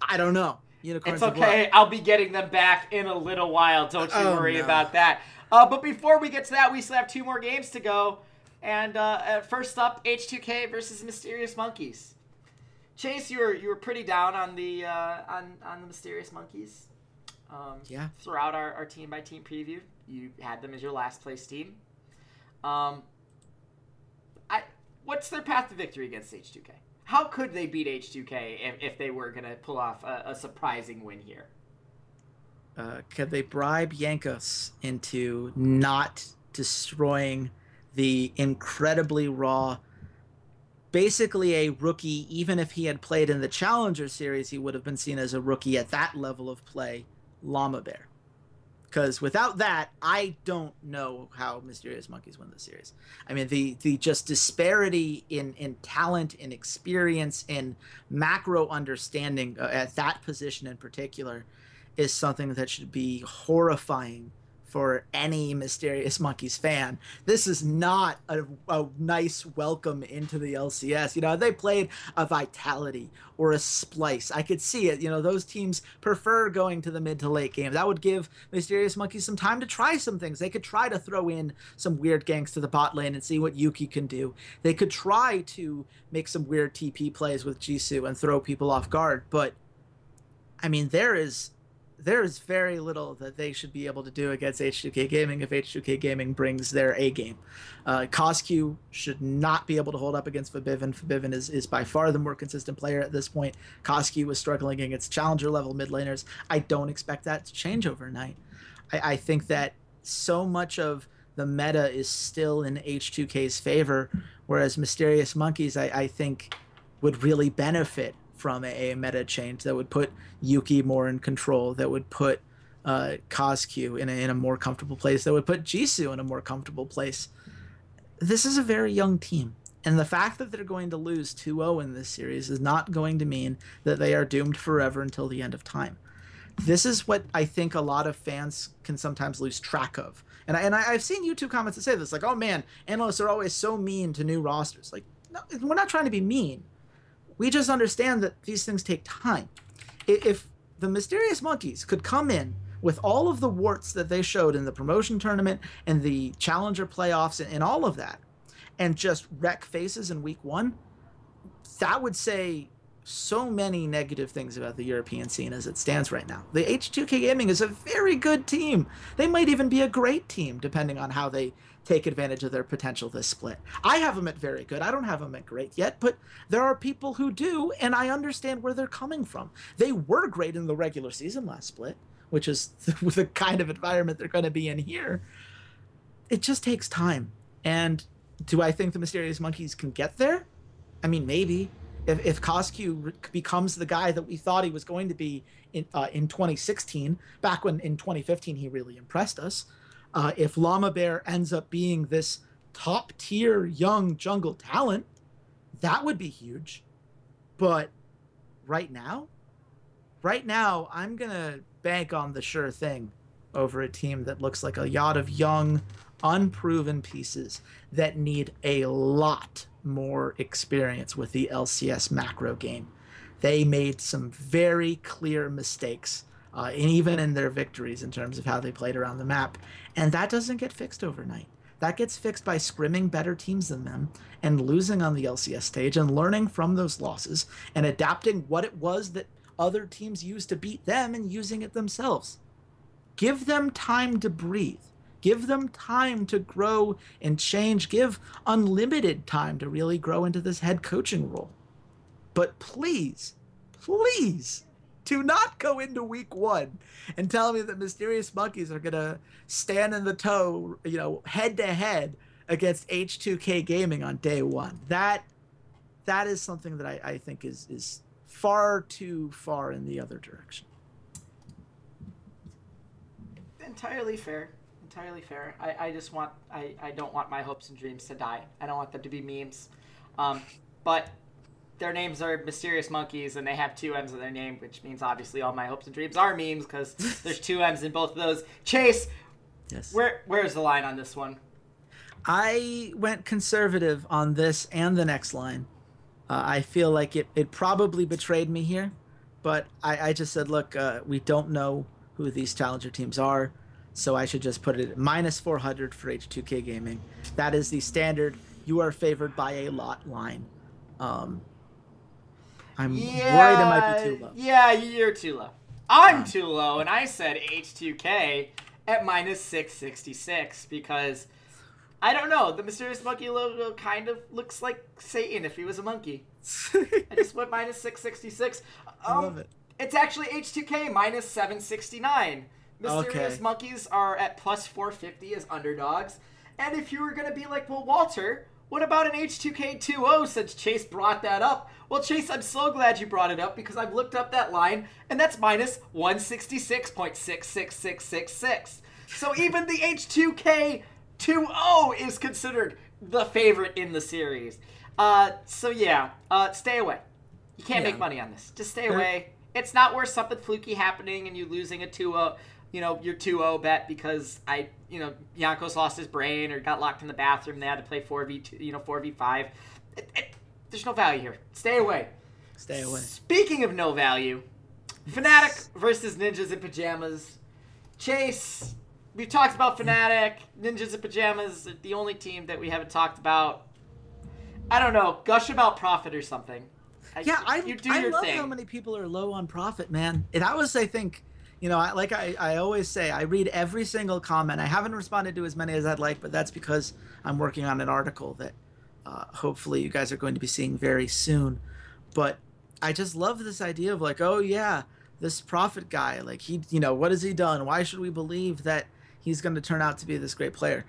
I don't know. Unicorns it's okay. Of Love. I'll be getting them back in a little while. Don't you oh, worry no. about that. Uh, but before we get to that, we still have two more games to go. And uh, first up, H two K versus Mysterious Monkeys. Chase, you were you were pretty down on the uh, on on the Mysterious Monkeys. Um, yeah. Throughout our, our team by team preview, you had them as your last place team. Um, I what's their path to victory against H two K? How could they beat H two K if, if they were going to pull off a, a surprising win here? Uh, could they bribe Jankos into not destroying the incredibly raw, basically a rookie, even if he had played in the Challenger Series, he would have been seen as a rookie at that level of play, Llama Bear? Because without that, I don't know how Mysterious Monkeys win this series. I mean, the the just disparity in, in talent, in experience, in macro understanding uh, at that position in particular is something that should be horrifying for any Mysterious Monkeys fan. This is not a, a nice welcome into the L C S. You know, they played a Vitality or a Splyce. I could see it. You know, those teams prefer going to the mid to late game. That would give Mysterious Monkeys some time to try some things. They could try to throw in some weird ganks to the bot lane and see what Yuki can do. They could try to make some weird T P plays with Jisoo and throw people off guard. But, I mean, there is... there is very little that they should be able to do against H two K Gaming if H two K Gaming brings their A game. Uh, Cosq should not be able to hold up against Fabivin. Fabivin is, is by far the more consistent player at this point. Cosq was struggling against challenger level mid laners. I don't expect that to change overnight. I, I think that so much of the meta is still in H two K's favor, whereas Mysterious Monkeys, I, I think, would really benefit from a meta change that would put Yuki more in control, that would put uh, Cosq in a, in a more comfortable place, that would put Jisoo in a more comfortable place. This is a very young team, and the fact that they're going to lose two oh in this series is not going to mean that they are doomed forever until the end of time. This is what I think a lot of fans can sometimes lose track of. And, I, and I, I've seen YouTube comments that say this, like, oh man, analysts are always so mean to new rosters. Like, no, we're not trying to be mean. We just understand that these things take time. If the Mysterious Monkeys could come in with all of the warts that they showed in the promotion tournament and the challenger playoffs and all of that, and just wreck faces in week one, that would say so many negative things about the European scene as it stands right now. The H two K Gaming is a very good team. They might even be a great team, depending on how they take advantage of their potential this split. I have them at very good. I don't have them at great yet, but there are people who do, and I understand where they're coming from. They were great in the regular season last split, which is the kind of environment they're going to be in here. It just takes time. And do I think the Mysterious Monkeys can get there? I mean, maybe. If, if Cosq becomes the guy that we thought he was going to be in uh, in twenty sixteen, back when in twenty fifteen he really impressed us, Uh, if Llama Bear ends up being this top-tier young jungle talent, that would be huge. But right now, right now, I'm going to bank on the sure thing over a team that looks like a yacht of young, unproven pieces that need a lot more experience with the L C S macro game. They made some very clear mistakes Uh, and even in their victories in terms of how they played around the map. And that doesn't get fixed overnight. That gets fixed by scrimming better teams than them and losing on the L C S stage and learning from those losses and adapting what it was that other teams used to beat them and using it themselves. Give them time to breathe. Give them time to grow and change. Give unlimited time to really grow into this head coaching role. But please, please do not go into week one and tell me that Mysterious Monkeys are going to stand in the toe, you know, head to head against H two K Gaming on day one. That, that is something that I, I think is, is far too far in the other direction. Entirely fair. Entirely fair. I, I just want, I, I don't want my hopes and dreams to die. I don't want them to be memes. Um, but their names are Mysterious Monkeys, and they have two M's in their name, which means obviously all my hopes and dreams are memes because there's two M's in both of those. Chase, yes. where where's the line on this one? I went conservative on this and the next line. Uh, I feel like it, it probably betrayed me here, but I, I just said, look, uh, we don't know who these challenger teams are. So I should just put it at minus four hundred for H two K Gaming. That is the standard. You are favored by a lot line. Um, I'm yeah, worried it might be too low. Yeah, you're too low. I'm um, too low, and I said H two K at minus six sixty-six because, I don't know, the Mysterious Monkey logo kind of looks like Satan if he was a monkey. I just went minus six sixty-six. Um, I love it. It's actually H two K minus seven sixty-nine. Mysterious okay. Monkeys are at plus four fifty as underdogs. And if you were going to be like, well, Walter, what about an H two K two oh since Chase brought that up? Well, Chase, I'm so glad you brought it up because I've looked up that line, and that's minus one sixty-six point six six six six six. So even the H two K two oh is considered the favorite in the series. Uh, so, yeah, uh, stay away. You can't yeah. make money on this. Just stay away. It's not worth something fluky happening and you losing a two oh, you know, your two oh bet because I, you know, Jankos lost his brain or got locked in the bathroom and they had to play four v two, you know, four v five. It, it, there's no value here. Stay away. Stay away. Speaking of no value, Fnatic versus Ninjas in Pajamas. Chase, we've talked about Fnatic. Ninjas in Pajamas are the only team that we haven't talked about. I don't know. Gush about Profit or something. Yeah, I, you do I your love thing. How many people are low on Profit, man. And I was, I think, you know, I, like I, I always say, I read every single comment. I haven't responded to as many as I'd like, but that's because I'm working on an article that uh, hopefully you guys are going to be seeing very soon. But I just love this idea of like, oh, yeah, this Profit guy, like he, you know, what has he done? Why should we believe that he's going to turn out to be this great player?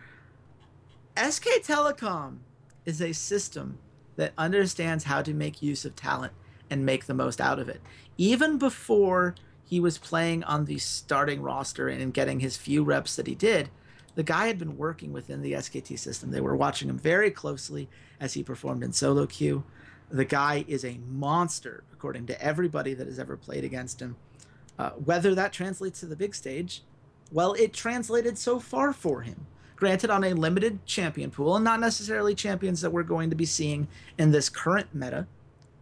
S K Telecom is a system that understands how to make use of talent and make the most out of it. Even before he was playing on the starting roster and getting his few reps that he did, the guy had been working within the S K T system. They were watching him very closely as he performed in solo queue. The guy is a monster, according to everybody that has ever played against him. Uh, whether that translates to the big stage, well, it translated so far for him. Granted, on a limited champion pool, and not necessarily champions that we're going to be seeing in this current meta,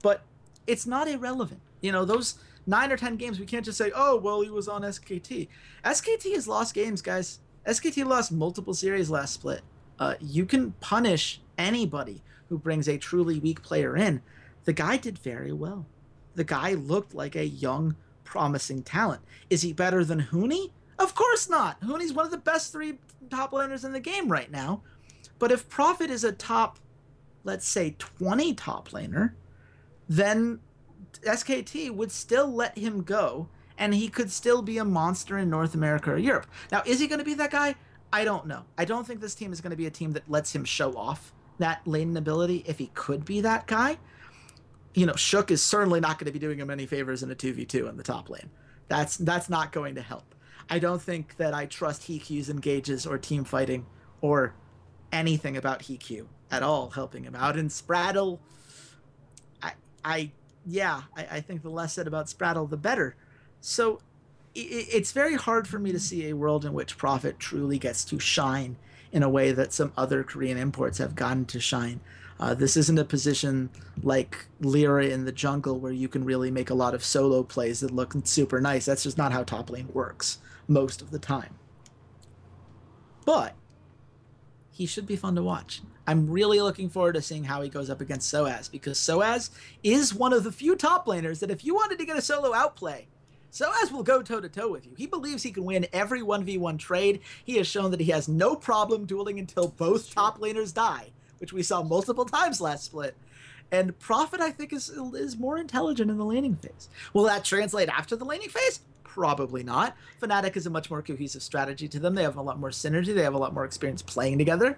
but it's not irrelevant. You know, those nine or ten games, we can't just say, oh, well, he was on S K T. S K T has lost games, guys. S K T lost multiple series last split. Uh, you can punish anybody who brings a truly weak player in. The guy did very well. The guy looked like a young, promising talent. Is he better than Huni? Of course not. Huni's one of the best three top laners in the game right now. But if Profit is a top, let's say, twenty top laner, then S K T would still let him go, and he could still be a monster in North America or Europe. Now, is he going to be that guy? I don't know. I don't think this team is going to be a team that lets him show off that laning ability if he could be that guy. You know, Shook is certainly not going to be doing him any favors in a two v two in the top lane. That's, that's not going to help. I don't think that I trust Hiku's engages or team fighting or anything about Hiku at all helping him out. And Spraddle, I, I, yeah, I, I think the less said about Spraddle, the better. So it, it's very hard for me to see a world in which Profit truly gets to shine in a way that some other Korean imports have gotten to shine. Uh, this isn't a position like Lyra in the jungle where you can really make a lot of solo plays that look super nice. That's just not how top lane works most of the time. But he should be fun to watch. I'm really looking forward to seeing how he goes up against Soaz, because Soaz is one of the few top laners that if you wanted to get a solo outplay, Soaz will go toe-to-toe with you. He believes he can win every one v one trade. He has shown that he has no problem dueling until both top laners die, which we saw multiple times last split. And Prophet, I think, is, is more intelligent in the laning phase. Will that translate after the laning phase? Probably not. Fnatic is a much more cohesive strategy to them. They have a lot more synergy. They have a lot more experience playing together.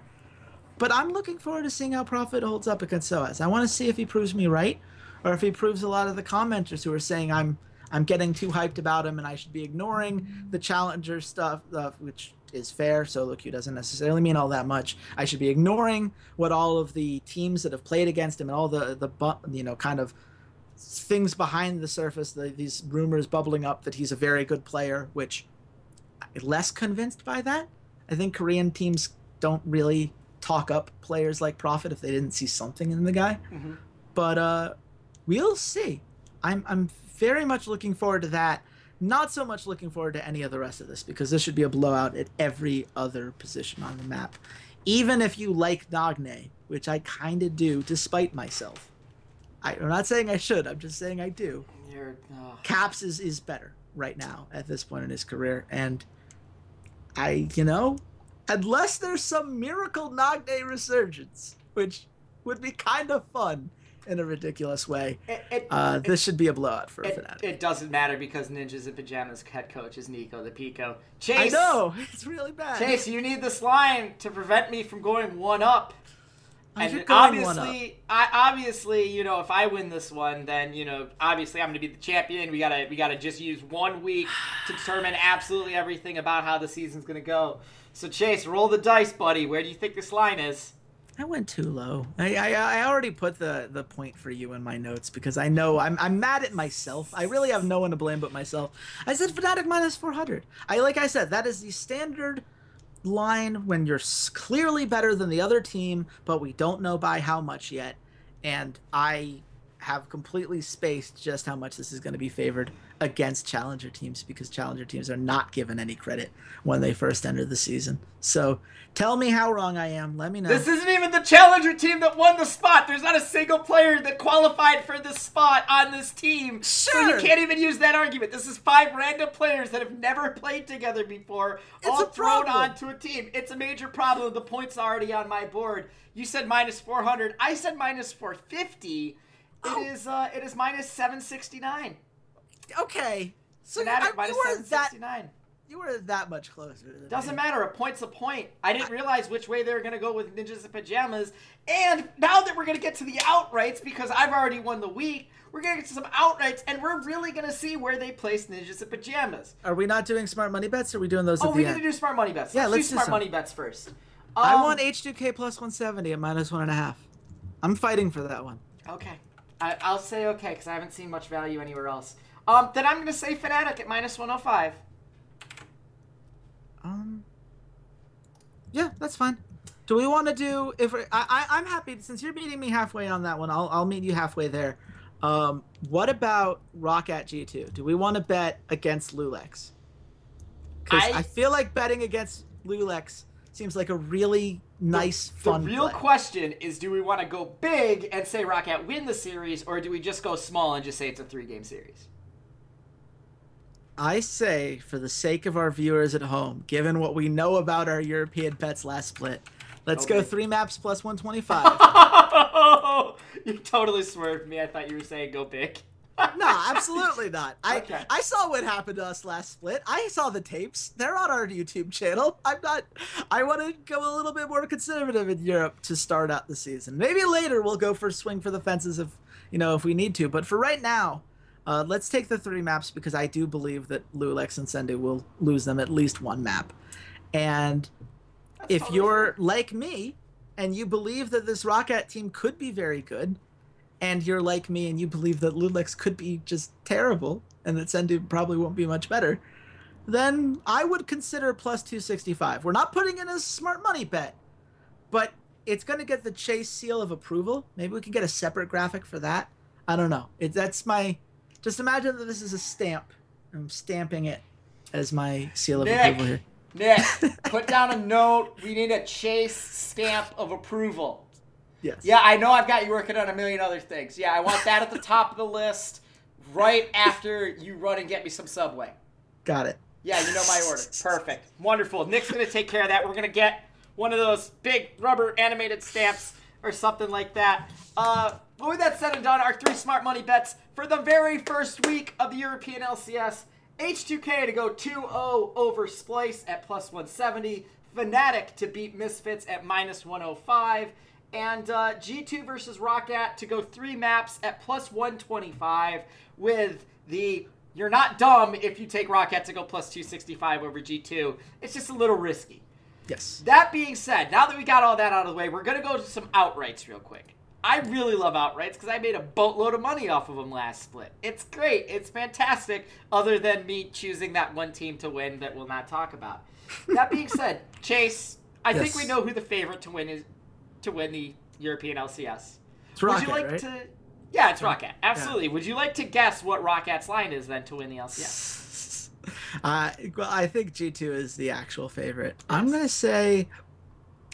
But I'm looking forward to seeing how Prophet holds up against Soaz. I want to see if he proves me right, or if he proves a lot of the commenters who are saying I'm I'm getting too hyped about him and I should be ignoring the challenger stuff, uh, which is fair. Solo queue doesn't necessarily mean all that much. I should be ignoring what all of the teams that have played against him and all the the you know kind of things behind the surface, the, these rumors bubbling up that he's a very good player, which I'm less convinced by that. I think Korean teams don't really talk up players like Prophet if they didn't see something in the guy. Mm-hmm. But uh, we'll see. I'm, I'm very much looking forward to that. Not so much looking forward to any of the rest of this, because this should be a blowout at every other position on the map. Even if you like Nagne, which I kind of do despite myself. I, I'm not saying I should. I'm just saying I do. You're, oh. Caps is, is better right now at this point in his career. And I, you know, unless there's some miracle Nagne resurgence, which would be kind of fun in a ridiculous way, it, it, uh, it, this should be a blowout for it, Fnatic. It doesn't matter because Ninjas in Pajamas' head coach is Nico the Pico. Chase! I know! It's really bad. Chase, you need this line to prevent me from going one up. And obviously, I, obviously, you know, if I win this one, then, you know, obviously I'm going to be the champion. We gotta, we gotta just use one week to determine absolutely everything about how the season's going to go. So, Chase, roll the dice, buddy. Where do you think this line is? I went too low. I, I, I already put the, the point for you in my notes because I know I'm I'm mad at myself. I really have no one to blame but myself. I said Fnatic minus four hundred. I like I said, that is the standard line when you're clearly better than the other team, but we don't know by how much yet, and I have completely spaced just how much this is going to be favored against challenger teams, because challenger teams are not given any credit when they first enter the season. So tell me how wrong I am. Let me know. This isn't even the challenger team that won the spot. There's not a single player that qualified for this spot on this team. Sure. So you can't even use that argument. This is five random players that have never played together before, it's all thrown onto a team. It's a major problem. The point's already on my board. You said minus four hundred. I said minus four fifty. Oh. It is uh, it is minus seven sixty-nine. Okay, so Fnatic minus seven sixty-nine. You were that much closer. Doesn't matter. A point's a point. I didn't realize which way they were going to go with Ninjas in Pajamas. And now that we're going to get to the outrights, because I've already won the week, we're going to get to some outrights, and we're really going to see where they place Ninjas in Pajamas. Are we not doing smart money bets, or are we doing those at the end? Oh, we need to do smart money bets. Yeah, let's do smart money bets first. Um, I want H two K plus one seventy at minus one and a half. I'm fighting for that one. Okay. I, I'll say okay, because I haven't seen much value anywhere else. Um, then I'm going to say Fnatic at minus one oh five. Um, yeah, that's fine. Do we want to do, if I, I, I'm happy, since you're meeting me halfway on that one, I'll, I'll meet you halfway there. Um, what about Roccat G two? Do we want to bet against Lulex? Because I, I feel like betting against Lulex seems like a really nice, the, fun The real play. Question is, do we want to go big and say Roccat win the series, or do we just go small and just say it's a three-game series? I say, for the sake of our viewers at home, given what we know about our European bets last split, let's okay. go three maps plus one twenty-five. You totally swerved me. I thought you were saying go big. No, absolutely not. I okay. I saw what happened to us last split. I saw the tapes. They're on our YouTube channel. I'm not. I want to go a little bit more conservative in Europe to start out the season. Maybe later we'll go for swing for the fences if you know if we need to. But for right now, uh, let's take the three maps because I do believe that Lulex and Sendu will lose them at least one map. And That's if totally you're fair. Like me and you believe that this Roccat team could be very good, and you're like me and you believe that Lulex could be just terrible and that Sendu probably won't be much better, then I would consider plus two sixty-five. We're not putting in a smart money bet, but it's going to get the Chase seal of approval. Maybe we can get a separate graphic for that. I don't know. It, that's my... Just imagine that this is a stamp. I'm stamping it as my seal of Nick, approval here. Nick, put down a note. We need a Chase stamp of approval. Yes. Yeah, I know I've got you working on a million other things. Yeah, I want that at the top of the list right after you run and get me some Subway. Got it. Yeah, you know my order. Perfect. Wonderful. Nick's going to take care of that. We're going to get one of those big rubber animated stamps or something like that. Uh, but with that said and done, our three smart money bets for the very first week of the European L C S. H two K to go two oh over Splyce at plus one seventy. Fnatic to beat Misfits at minus one oh five. And uh, G two versus Roccat to go three maps at plus one twenty-five with the you're not dumb if you take Roccat to go plus two sixty-five over G two. It's just a little risky. Yes. That being said, now that we got all that out of the way, we're going to go to some outrights real quick. I really love outrights because I made a boatload of money off of them last split. It's great. It's fantastic, other than me choosing that one team to win that we'll not talk about. That being said, Chase, I yes. think we know who the favorite to win is to win the European L C S. It's Roccat, Would you like right? to? Yeah, it's Roccat. Absolutely. Yeah. Would you like to guess what Rockat's line is then to win the L C S? Uh, well, I think G two is the actual favorite. Yes. I'm going to say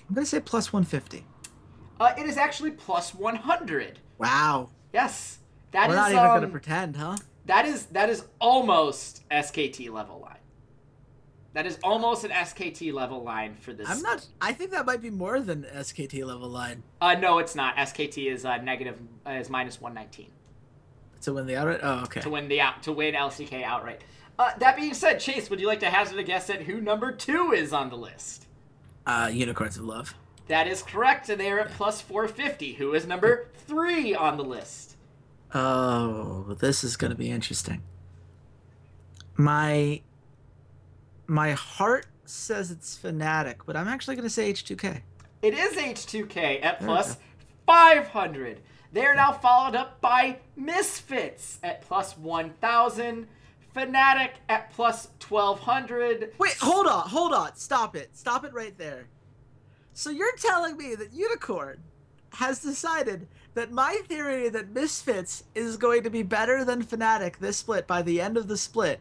I'm going to say plus one fifty. Uh, it is actually plus one hundred. Wow. Yes. That We're is, not even um, going to pretend, huh? That is that is almost S K T level line. That is almost an S K T level line for this. I'm not. I think that might be more than S K T level line. Uh, no, it's not. S K T is uh, negative uh, is minus one nineteen. To win the outright. Oh, okay. To win the out to win L C K outright. Uh, that being said, Chase, would you like to hazard a guess at who number two is on the list? Uh, Unicorns of Love. That is correct, and they are at plus four fifty. Who is number three on the list? Oh, this is going to be interesting. My my heart says it's Fnatic, but I'm actually going to say H two K. It is H two K at plus five hundred. They are now followed up by Misfits at plus one thousand. Fnatic at plus twelve hundred. Wait, hold on, hold on. Stop it. Stop it right there. So you're telling me that Unicorn has decided that my theory that Misfits is going to be better than Fnatic this split by the end of the split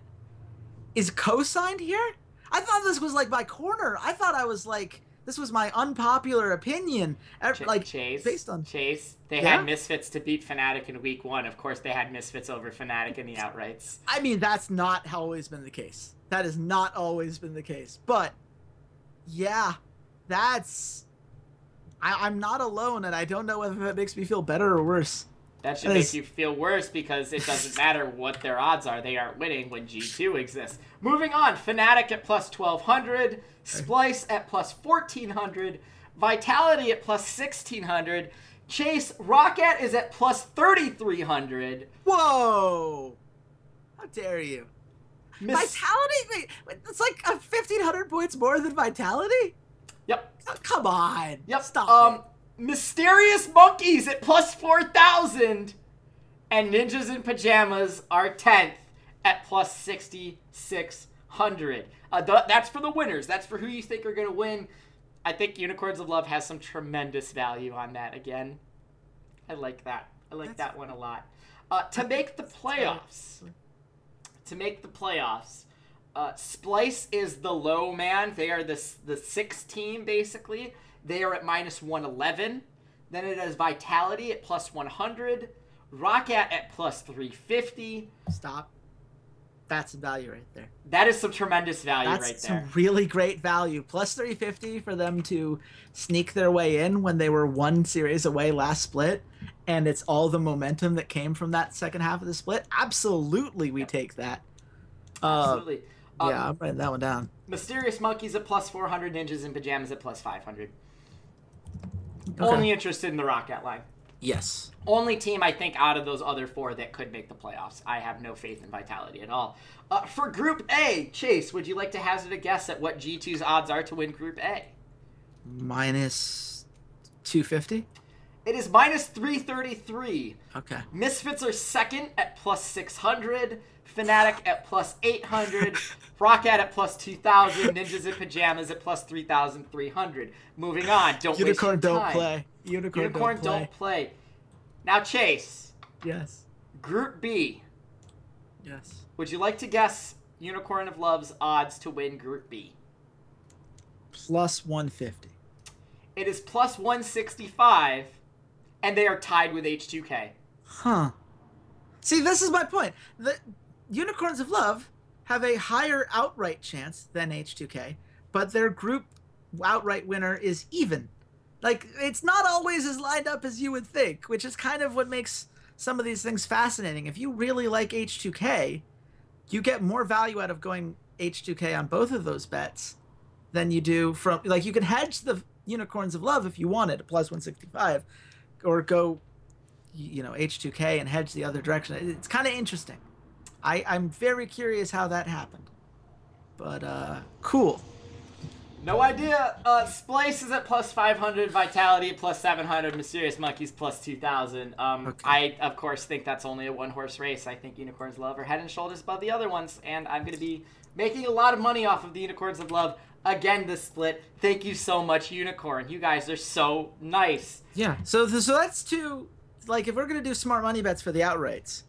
is co-signed here? I thought this was like my corner. I thought I was like, this was my unpopular opinion. Ch- like Chase, based on Chase, they yeah? had Misfits to beat Fnatic in week one. Of course, they had Misfits over Fnatic in the outrights. I mean, that's not how always been the case. That has not always been the case. But yeah. That's, I, I'm not alone, and I don't know whether that makes me feel better or worse. That should that make is... you feel worse because it doesn't matter what their odds are. They aren't winning when G two exists. Moving on, Fnatic at plus twelve hundred, Splyce at plus fourteen hundred, Vitality at plus sixteen hundred, Chase Roccat is at plus thirty-three hundred. Whoa! How dare you? Miss... Vitality? It's like a fifteen hundred points more than Vitality? Yep. Oh, come on. Yep. Stop um, it. Mysterious Monkeys at plus four thousand. And Ninjas in Pajamas are tenth at plus sixty-six hundred. Uh, th- that's for the winners. That's for who you think are going to win. I think Unicorns of Love has some tremendous value on that again. I like that. I like that's... that one a lot. Uh, to make the playoffs. To make the playoffs. Uh, Splyce is the low man. They are the, the sixth team, basically. They are at minus one eleven. Then it is Vitality at plus one hundred. Roccat at plus three fifty. Stop. That's a value right there. That is some tremendous value That's right there. That's really great value. Plus three fifty for them to sneak their way in when they were one series away last split. And it's all the momentum that came from that second half of the split. Absolutely, we yep. take that. Absolutely. Uh, Um, yeah, I'm writing that one down. Mysterious Monkeys at plus four hundred, Ninjas in Pajamas at plus five hundred. Okay. Only interested in the Roccat line. Yes. Only team, I think, out of those other four that could make the playoffs. I have no faith in Vitality at all. Uh, for Group A, Chase, would you like to hazard a guess at what G two's odds are to win Group A? Minus two fifty? It is minus three thirty-three. Okay. Misfits are second at plus six hundred. Fnatic at plus eight hundred, Roccat at plus two thousand, Ninjas in Pajamas at plus three thousand three hundred. Moving on. Don't Unicorn waste your don't time. Play. Unicorn, Unicorn don't, don't play. play. Now, Chase. Yes. Group B. Yes. Would you like to guess Unicorn of Love's odds to win Group B? plus one fifty. It is plus one sixty-five, and they are tied with H two K. Huh. See, this is my point. The Unicorns of Love have a higher outright chance than H two K, but their group outright winner is even. Like, it's not always as lined up as you would think, which is kind of what makes some of these things fascinating. If you really like H two K, you get more value out of going H two K on both of those bets than you do from, like, you could hedge the Unicorns of Love if you wanted, a plus one sixty-five, or go, you know, H two K and hedge the other direction. It's kind of interesting. I, I'm very curious how that happened, but uh, cool. No idea. Uh, Splyce is at plus five hundred, Vitality plus seven hundred, Mysterious Monkeys plus two thousand. Um, okay. I, of course, think that's only a one-horse race. I think Unicorns of Love are head and shoulders above the other ones, and I'm going to be making a lot of money off of the Unicorns of Love again this split. Thank you so much, Unicorn. You guys are so nice. Yeah, so, so that's two. Like, if we're going to do smart money bets for the outrights,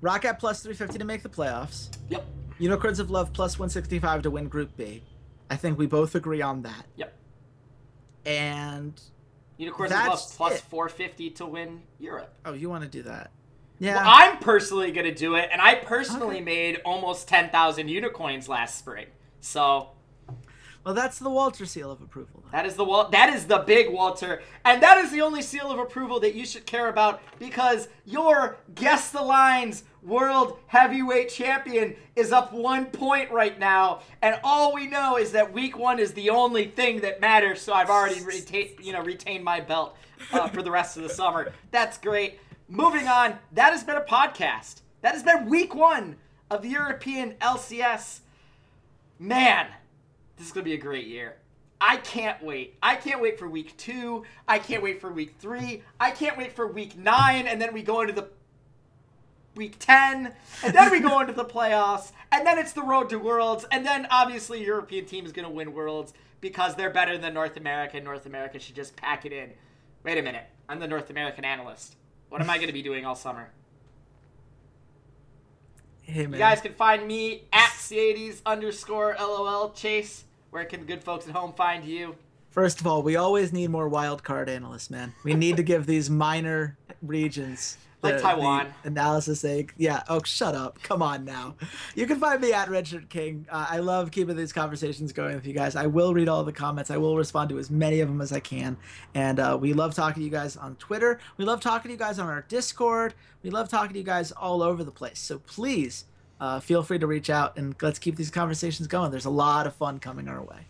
Roccat plus three fifty to make the playoffs. Yep. Unicorns of Love plus one sixty-five to win Group B. I think we both agree on that. Yep. And Unicorns of Love plus four fifty to win Europe. Oh, you want to do that? Yeah. Well, I'm personally going to do it, and I personally okay. made almost ten thousand unicorns last spring. So. Well, that's the Walter seal of approval. That is the Wal- That is the big Walter, and that is the only seal of approval that you should care about, because your Guess the Lines World Heavyweight Champion is up one point right now, and all we know is that week one is the only thing that matters. So I've already retained, you know, retained my belt uh, for the rest of the summer. That's great. Moving on. That has been a podcast. That has been week one of the European L C S. Man. This is going to be a great year. I can't wait. I can't wait for week two. I can't wait for week three. I can't wait for week nine. And then we go into the week ten. And then we go into the playoffs. And then it's the road to Worlds. And then, obviously, European team is going to win Worlds because they're better than North America. North America should just pack it in. Wait a minute. I'm the North American analyst. What am I going to be doing all summer? Hey, man. You guys can find me at Ciades underscore LOL. Chase, where can the good folks at home find you? First of all, we always need more wild card analysts, man. We need to give these minor regions the, like Taiwan the analysis they yeah oh shut up come on now. You can find me at Redshirt King. uh, I love keeping these conversations going with you guys. I will read all the comments. I will respond to as many of them as I can, and uh, we love talking to you guys on Twitter. We love talking to you guys on our Discord. We love talking to you guys all over the place, so please Uh, feel free to reach out, and let's keep these conversations going. There's a lot of fun coming our way.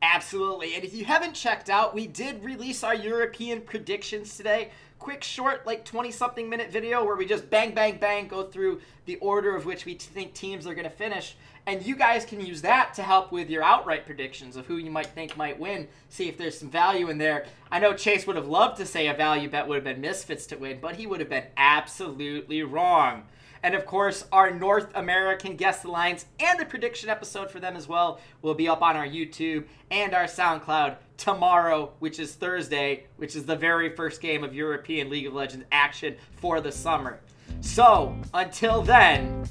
Absolutely. And if you haven't checked out, we did release our European predictions today. Quick, short, like twenty-something minute video where we just bang, bang, bang, go through the order of which we think teams are going to finish. And you guys can use that to help with your outright predictions of who you might think might win. See if there's some value in there. I know Chase would have loved to say a value bet would have been Misfits to win, but he would have been absolutely wrong. And, of course, our North American Guess the Lines and the prediction episode for them as well will be up on our YouTube and our SoundCloud tomorrow, which is Thursday, which is the very first game of European League of Legends action for the summer. So, until then,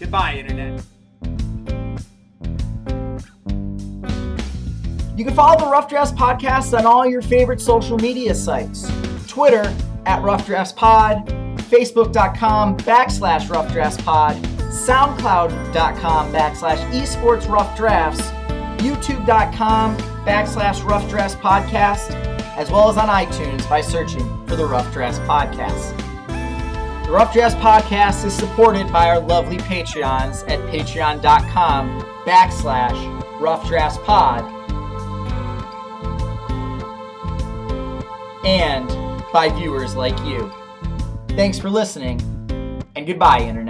goodbye, Internet. You can follow the Rough Drafts Podcast on all your favorite social media sites. Twitter, at Rough Drafts Pod. Facebook.com backslash Rough Drafts Pod, SoundCloud.com backslash Esports Rough Drafts, YouTube.com backslash Rough Drafts Podcast, as well as on iTunes by searching for the Rough Drafts Podcast. The Rough Drafts Podcast is supported by our lovely Patreons at Patreon.com backslash Rough Drafts Pod and by viewers like you. Thanks for listening, and goodbye, Internet.